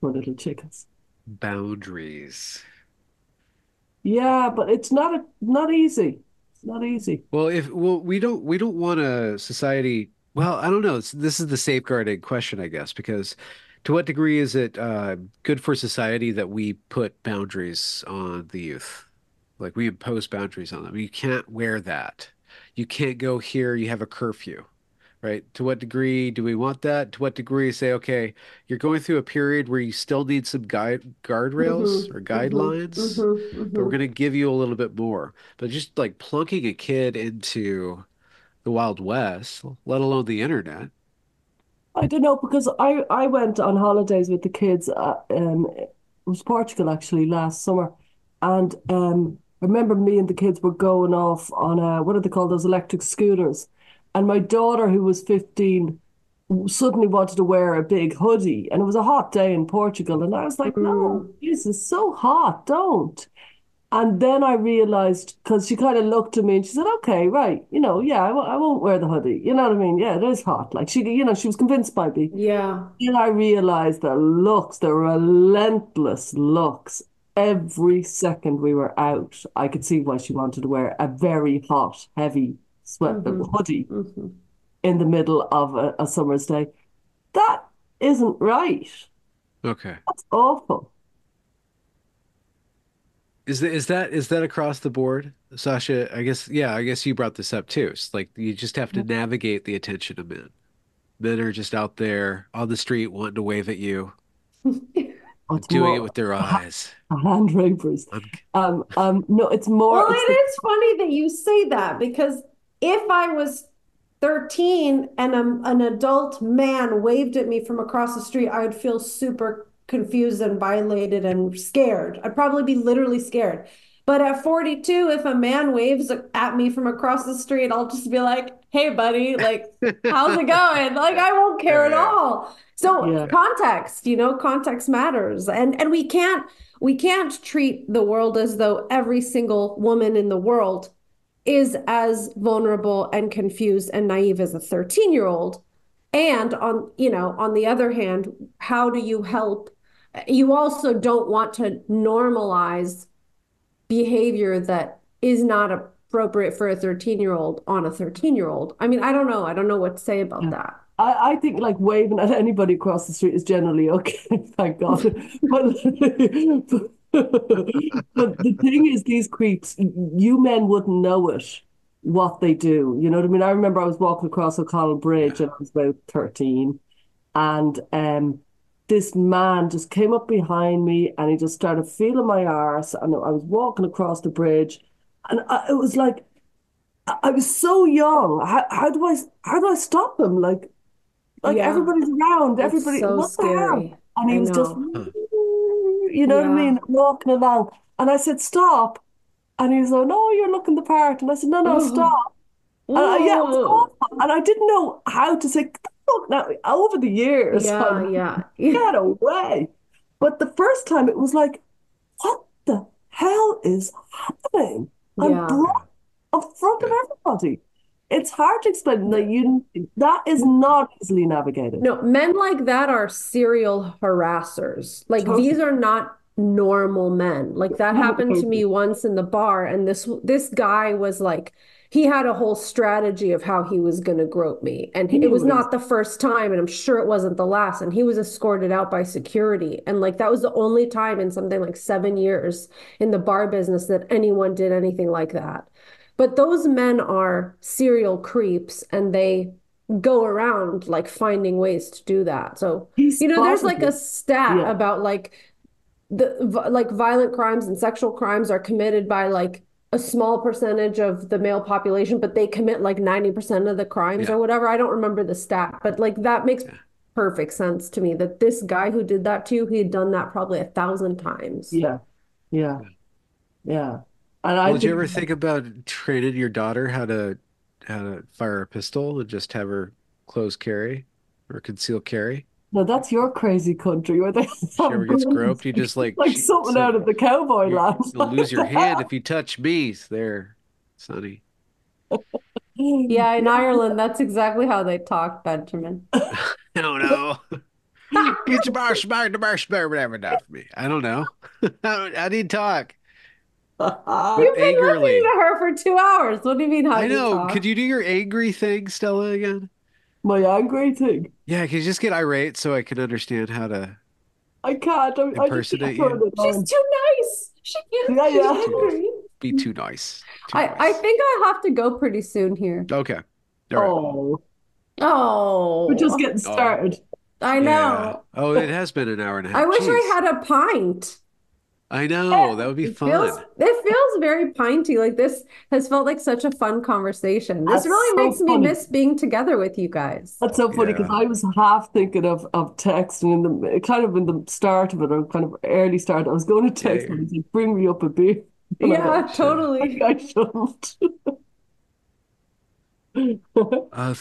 Poor little chickens. Boundaries. Yeah, but it's not a, not easy. It's not easy. Well, if well, we don't we don't want a society. Well, I don't know. It's, this is the safeguarding question, I guess, because to what degree is it uh, good for society that we put boundaries on the youth? Like, we impose boundaries on them. You can't wear that. You can't go here. You have a curfew, right? To what degree do we want that? To what degree say, okay, you're going through a period where you still need some guide guardrails mm-hmm, or guidelines, mm-hmm, mm-hmm. but we're going to give you a little bit more. But just like plunking a kid into the Wild West, let alone the internet. I don't know, because I, I went on holidays with the kids. Uh, um, it was Portugal, actually, last summer. And um I remember me and the kids were going off on a, what are they called, those electric scooters. And my daughter, who was fifteen, suddenly wanted to wear a big hoodie. And it was a hot day in Portugal. And I was like, no, this is so hot, don't. And then I realized, because she kind of looked at me and she said, okay, right, you know, yeah, I, w- I won't wear the hoodie. You know what I mean? Yeah, it is hot. Like, she, you know, she was convinced by me. Yeah. And I realized the looks, the relentless looks. Every second we were out, I could see why she wanted to wear a very hot, heavy sweat mm-hmm. hoodie mm-hmm. in the middle of a, a summer's day. That isn't right. Okay. That's awful. Is that, is that is that across the board, Sasha? I guess, yeah, I guess you brought this up too. It's like you just have to mm-hmm. navigate the attention of men. Men are just out there on the street wanting to wave at you. Doing more, it with their eyes. Hand rapers. Um, um, no, it's more. Well, it's it the... is funny that you say that, because if I was thirteen and a, an adult man waved at me from across the street, I would feel super confused and violated and scared. I'd probably be literally scared. But at forty-two, if a man waves at me from across the street, I'll just be like, hey, buddy, like, how's it going? Like, I won't care at all. So yeah. context, you know, context matters. And and we can't we can't treat the world as though every single woman in the world is as vulnerable and confused and naive as a thirteen-year-old. And on, you know, on the other hand, how do you help? You also don't want to normalize behavior that is not appropriate for a thirteen-year-old on a thirteen-year-old. I mean, I don't know. I don't know what to say about yeah. that. I, I think like waving at anybody across the street is generally okay, thank God. But, but the thing is, these creeps, you men wouldn't know it, what they do. You know what I mean? I remember I was walking across O'Connell Bridge and I was about thirteen, and um, this man just came up behind me and he just started feeling my arse, and I was walking across the bridge, and I, it was like, I was so young. How, how do I how do I stop him? Like, like yeah. everybody's around. It's everybody, so what the hell? And he I was know. just, you know yeah. what I mean, walking along. And I said, stop. And he was like, no, you're looking the part. And I said, no, no, mm-hmm. stop. And I, yeah, it was awful. And I didn't know how to say, fuck now. Over the years, yeah, I'm, yeah, get away. But the first time, it was like, what the hell is happening? I'm yeah. blocked. Up front of everybody. It's hard to explain that you that is not easily navigated. No, men like that are serial harassers. Like, totally. These are not normal men. Like, that happened to me once in the bar, and this this guy was like, he had a whole strategy of how he was going to grope me, and he, it was not the first time, and I'm sure it wasn't the last, and he was escorted out by security, and like that was the only time in something like seven years in the bar business that anyone did anything like that. But those men are serial creeps, and they go around like finding ways to do that. So, He's you know, positive. There's like a stat yeah. about like the like violent crimes and sexual crimes are committed by like a small percentage of the male population, but they commit like ninety percent of the crimes yeah. or whatever. I don't remember the stat, but like that makes yeah. perfect sense to me that this guy who did that to you, he had done that probably a thousand times. Yeah. Yeah. Yeah. And well, I did you ever think about training your daughter how to how to fire a pistol and just have her close carry or conceal carry? No, that's your crazy country where they. She ever gets groped, you just like like she, something so, out of the cowboy land. You'll lose your head if you touch me. There, Sonny. Yeah, in Ireland, that's exactly how they talk, Benjamin. No, no. Get your marshmallow, the marshmallow, whatever, not for me. I don't know. I need talk. But You've been angrily. listening to her for two hours. What do you mean? How I know. Talk? Could you do your angry thing, Stella, again? My angry thing. Yeah, can you just get irate so I can understand how to? I can't. I'm, impersonate I you. She's too nice. She can't. Yeah, yeah. She's angry. Be too nice. Too I nice. I think I have to go pretty soon here. Okay. All right. Oh. Oh. We're just getting started. Oh. I know. Yeah. Oh, it has been an hour and a half. I wish Jeez. I had a pint. I know. It, that would be fun. Feels, it feels very pinty. Like, this has felt like such a fun conversation. This That's really so makes funny. me miss being together with you guys. That's so funny because yeah. I was half thinking of, of texting in the kind of in the start of it or kind of early start. I was going to text yeah. him and say, bring me up a beer. And yeah, I totally. I, I shouldn't. uh,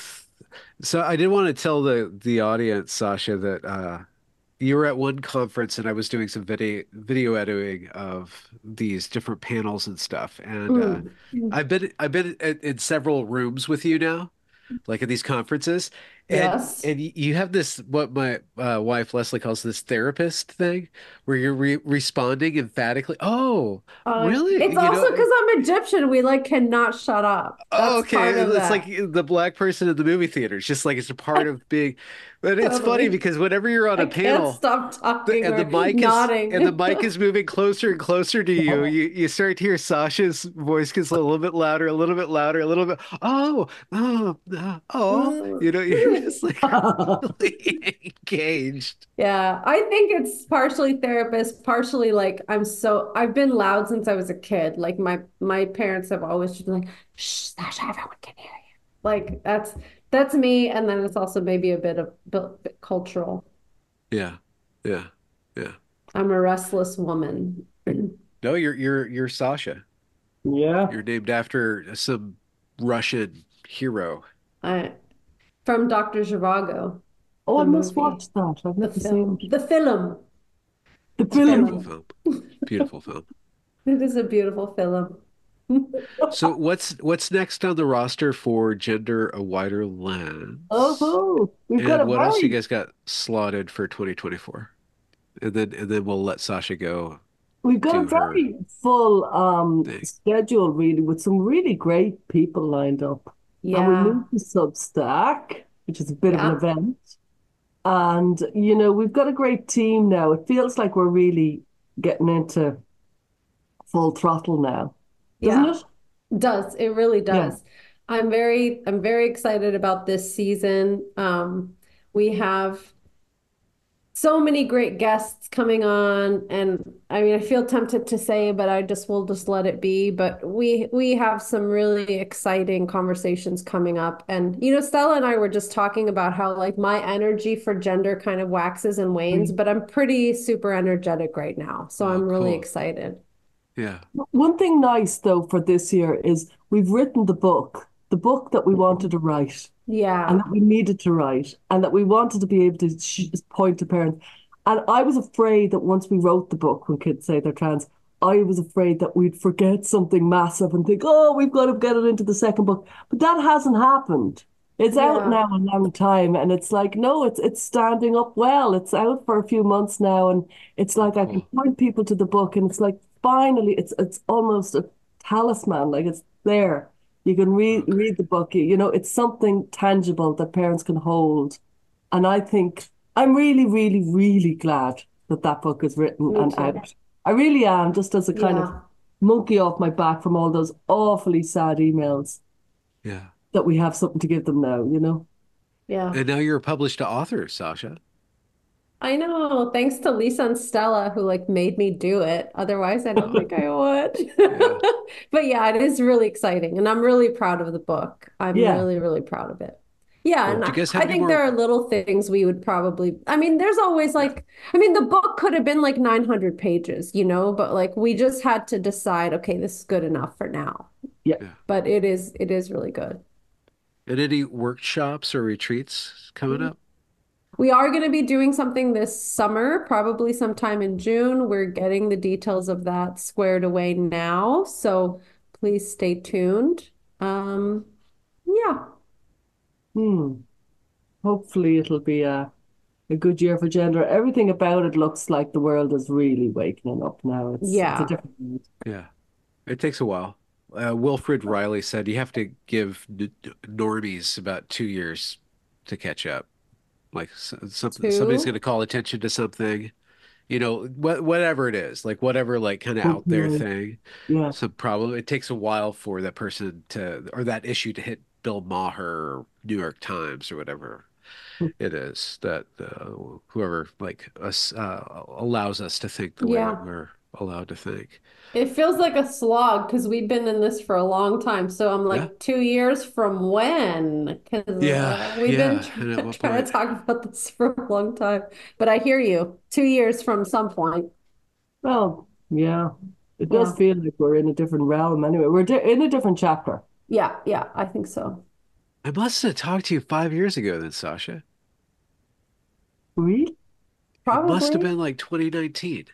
so I did want to tell the, the audience, Sasha, that... Uh, you were at one conference and I was doing some video video editing of these different panels and stuff. And mm. uh, I've been I've been in, in several rooms with you now, like at these conferences. And, yes. And you have this, what my uh, wife Leslie calls this therapist thing, where you're re- responding emphatically. Oh, uh, really? It's you also because I'm Egyptian. We like cannot shut up. That's okay. Part of it's that. Like the black person in the movie theater. It's just like it's a part of being. But it's totally. funny because whenever you're on a I panel, can't stop talking and the mic nodding. is and the mic is moving closer and closer to you, you you start to hear Sasha's voice gets a little bit louder, a little bit louder, a little bit. Oh, oh, oh! You know, you're just like really engaged. Yeah, I think it's partially therapist, partially like I'm so I've been loud since I was a kid. Like my my parents have always just been like, "Shh, Sasha, everyone can hear you." Like that's. That's me, and then it's also maybe a bit of bit cultural. Yeah, yeah, yeah. I'm a restless woman. No, you're you're you're Sasha. Yeah, you're named after some Russian hero. I, from Doctor Zhivago. Oh, I must movie. watch that. I've never seen the film. The film. Beautiful film. Beautiful film. It is a beautiful film. So what's what's next on the roster for Gender, a Wider Lens? Oh, we've and got a what bite. else you guys got slotted for twenty twenty-four? And then and then we'll let Sasha go. We've got a very full um, schedule really with some really great people lined up. Yeah. And we moved to Substack, which is a bit yeah. of an event. And you know, we've got a great team now. It feels like we're really getting into full throttle now. Doesn't yeah, it? does. It really does. Yeah. I'm very, I'm very excited about this season. Um, we have so many great guests coming on, and I mean, I feel tempted to say, but I just will just let it be. But we, we have some really exciting conversations coming up, and you know, Stella and I were just talking about how like my energy for Gender kind of waxes and wanes, mm-hmm. but I'm pretty super energetic right now, so oh, I'm really cool. excited. Yeah. One thing nice, though, for this year is we've written the book, the book that we wanted to write. Yeah. And that we needed to write and that we wanted to be able to sh- point to parents. And I was afraid that once we wrote the book, when kids say they're trans, I was afraid that we'd forget something massive and think, oh, we've got to get it into the second book. But that hasn't happened. It's yeah. out now a long time. And it's like, no, it's it's standing up well. It's out for a few months now. And it's like I can point people to the book and it's like, finally, it's it's almost a talisman, like it's there. You can read okay. read the book. You know, it's something tangible that parents can hold. And I think I'm really, really, really glad that that book is written Me and too. out. I really am, just as a kind yeah. of monkey off my back from all those awfully sad emails. Yeah, that we have something to give them now, you know? Yeah. And now you're a published author, Sasha. I know. Thanks to Lisa and Stella, who like made me do it. Otherwise, I don't think I would. Yeah. But yeah, it is really exciting, and I'm really proud of the book. I'm yeah. really, really proud of it. Yeah, well, and I, I think more... there are little things we would probably. I mean, there's always like. I mean, the book could have been like nine hundred pages, you know. But like, we just had to decide. Okay, this is good enough for now. Yeah. But it is. It is really good. And any workshops or retreats coming mm-hmm. up? We are going to be doing something this summer, probably sometime in June. We're getting the details of that squared away now, so please stay tuned. Um, yeah. Hmm. Hopefully it'll be a, a good year for gender. Everything about it looks like the world is really waking up now. It's, yeah. It's a different mood. Yeah. It takes a while. Uh, Wilfred Riley said you have to give n- normies about two years to catch up. Like something, somebody's going to call attention to something, you know, wh- whatever it is, like whatever, like kind of out there thing. Yeah. So probably it takes a while for that person to, or that issue to hit Bill Maher or New York Times or whatever it is that uh, whoever like us uh, allows us to think the yeah. way that we're allowed to think. It feels like a slog because we've been in this for a long time. So I'm like, yeah. two years from when? Because yeah, uh, we've yeah. been trying, trying point... to talk about this for a long time. But I hear you. Two years from some point. Well, yeah. It yeah. does feel like we're in a different realm anyway. We're di- in a different chapter. Yeah, yeah, I think so. I must have talked to you five years ago then, Sasha. Really? Probably. It must have been like twenty nineteen.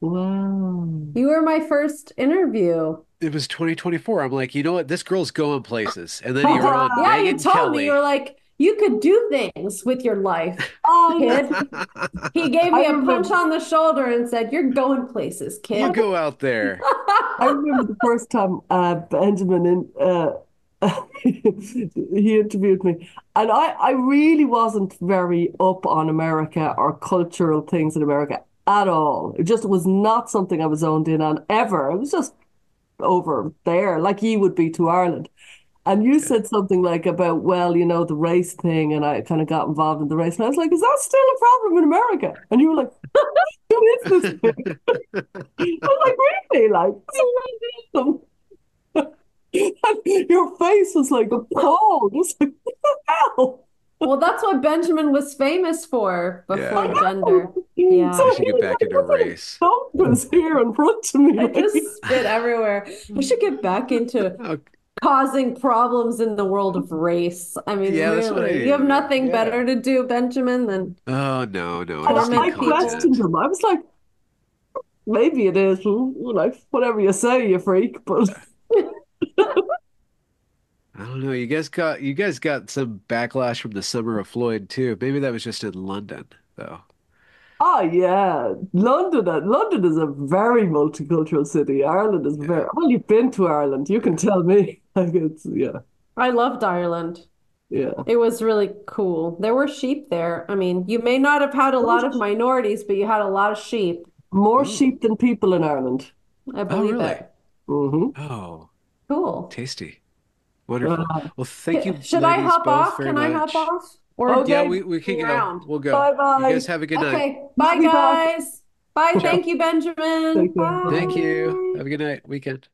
Wow. You were my first interview. It was twenty twenty-four. I'm like, you know what? This girl's going places. And then you were on Yeah, Megan you told Kelly. me. You were like, you could do things with your life. Oh, kid. He gave me I a remember... punch on the shoulder and said, you're going places, kid. You go out there. I remember the first time uh, Benjamin in, uh, he interviewed me. And I, I really wasn't very up on America or cultural things in America. At all. It just was not something I was zoned in on ever. It was just over there, like you would be to Ireland. And you yeah. said something like about, well, you know, the race thing, and I kind of got involved in the race. And I was like, is that still a problem in America? And you were like, what is this thing? I was like, really? Like, what's a racism? And your face was like appalled. I was like, what the hell? Well, that's what Benjamin was famous for before yeah. gender. Yeah. So I should get back into race. Something's here in front of me. I just spit everywhere. We should get back into okay. causing problems in the world of race. I mean, yeah, really, that's what I, you have nothing yeah. better to do, Benjamin, than oh no, no. I, I questioned him. I was like, maybe it is. Like whatever you say, you freak. But. I don't know. You guys got you guys got some backlash from the summer of Floyd too. Maybe that was just in London, though. Oh yeah, London. London is a very multicultural city. Ireland is yeah. very. Well, you've been to Ireland. You can tell me. Like it's yeah. I loved Ireland. Yeah, it was really cool. There were sheep there. I mean, you may not have had a lot of minorities, but you had a lot of sheep. More Ooh. sheep than people in Ireland. I believe oh, really? it. Mm-hmm. Oh, cool. Tasty. Wonderful. Well, thank you. Should I hop off? Can I hop off? Or okay. Yeah, we, we can go. We'll go. Bye bye. You guys have a good night. Okay. Bye guys. Bye. Thank you, Benjamin. Thank you. Bye. Thank you. Have a good night. Weekend.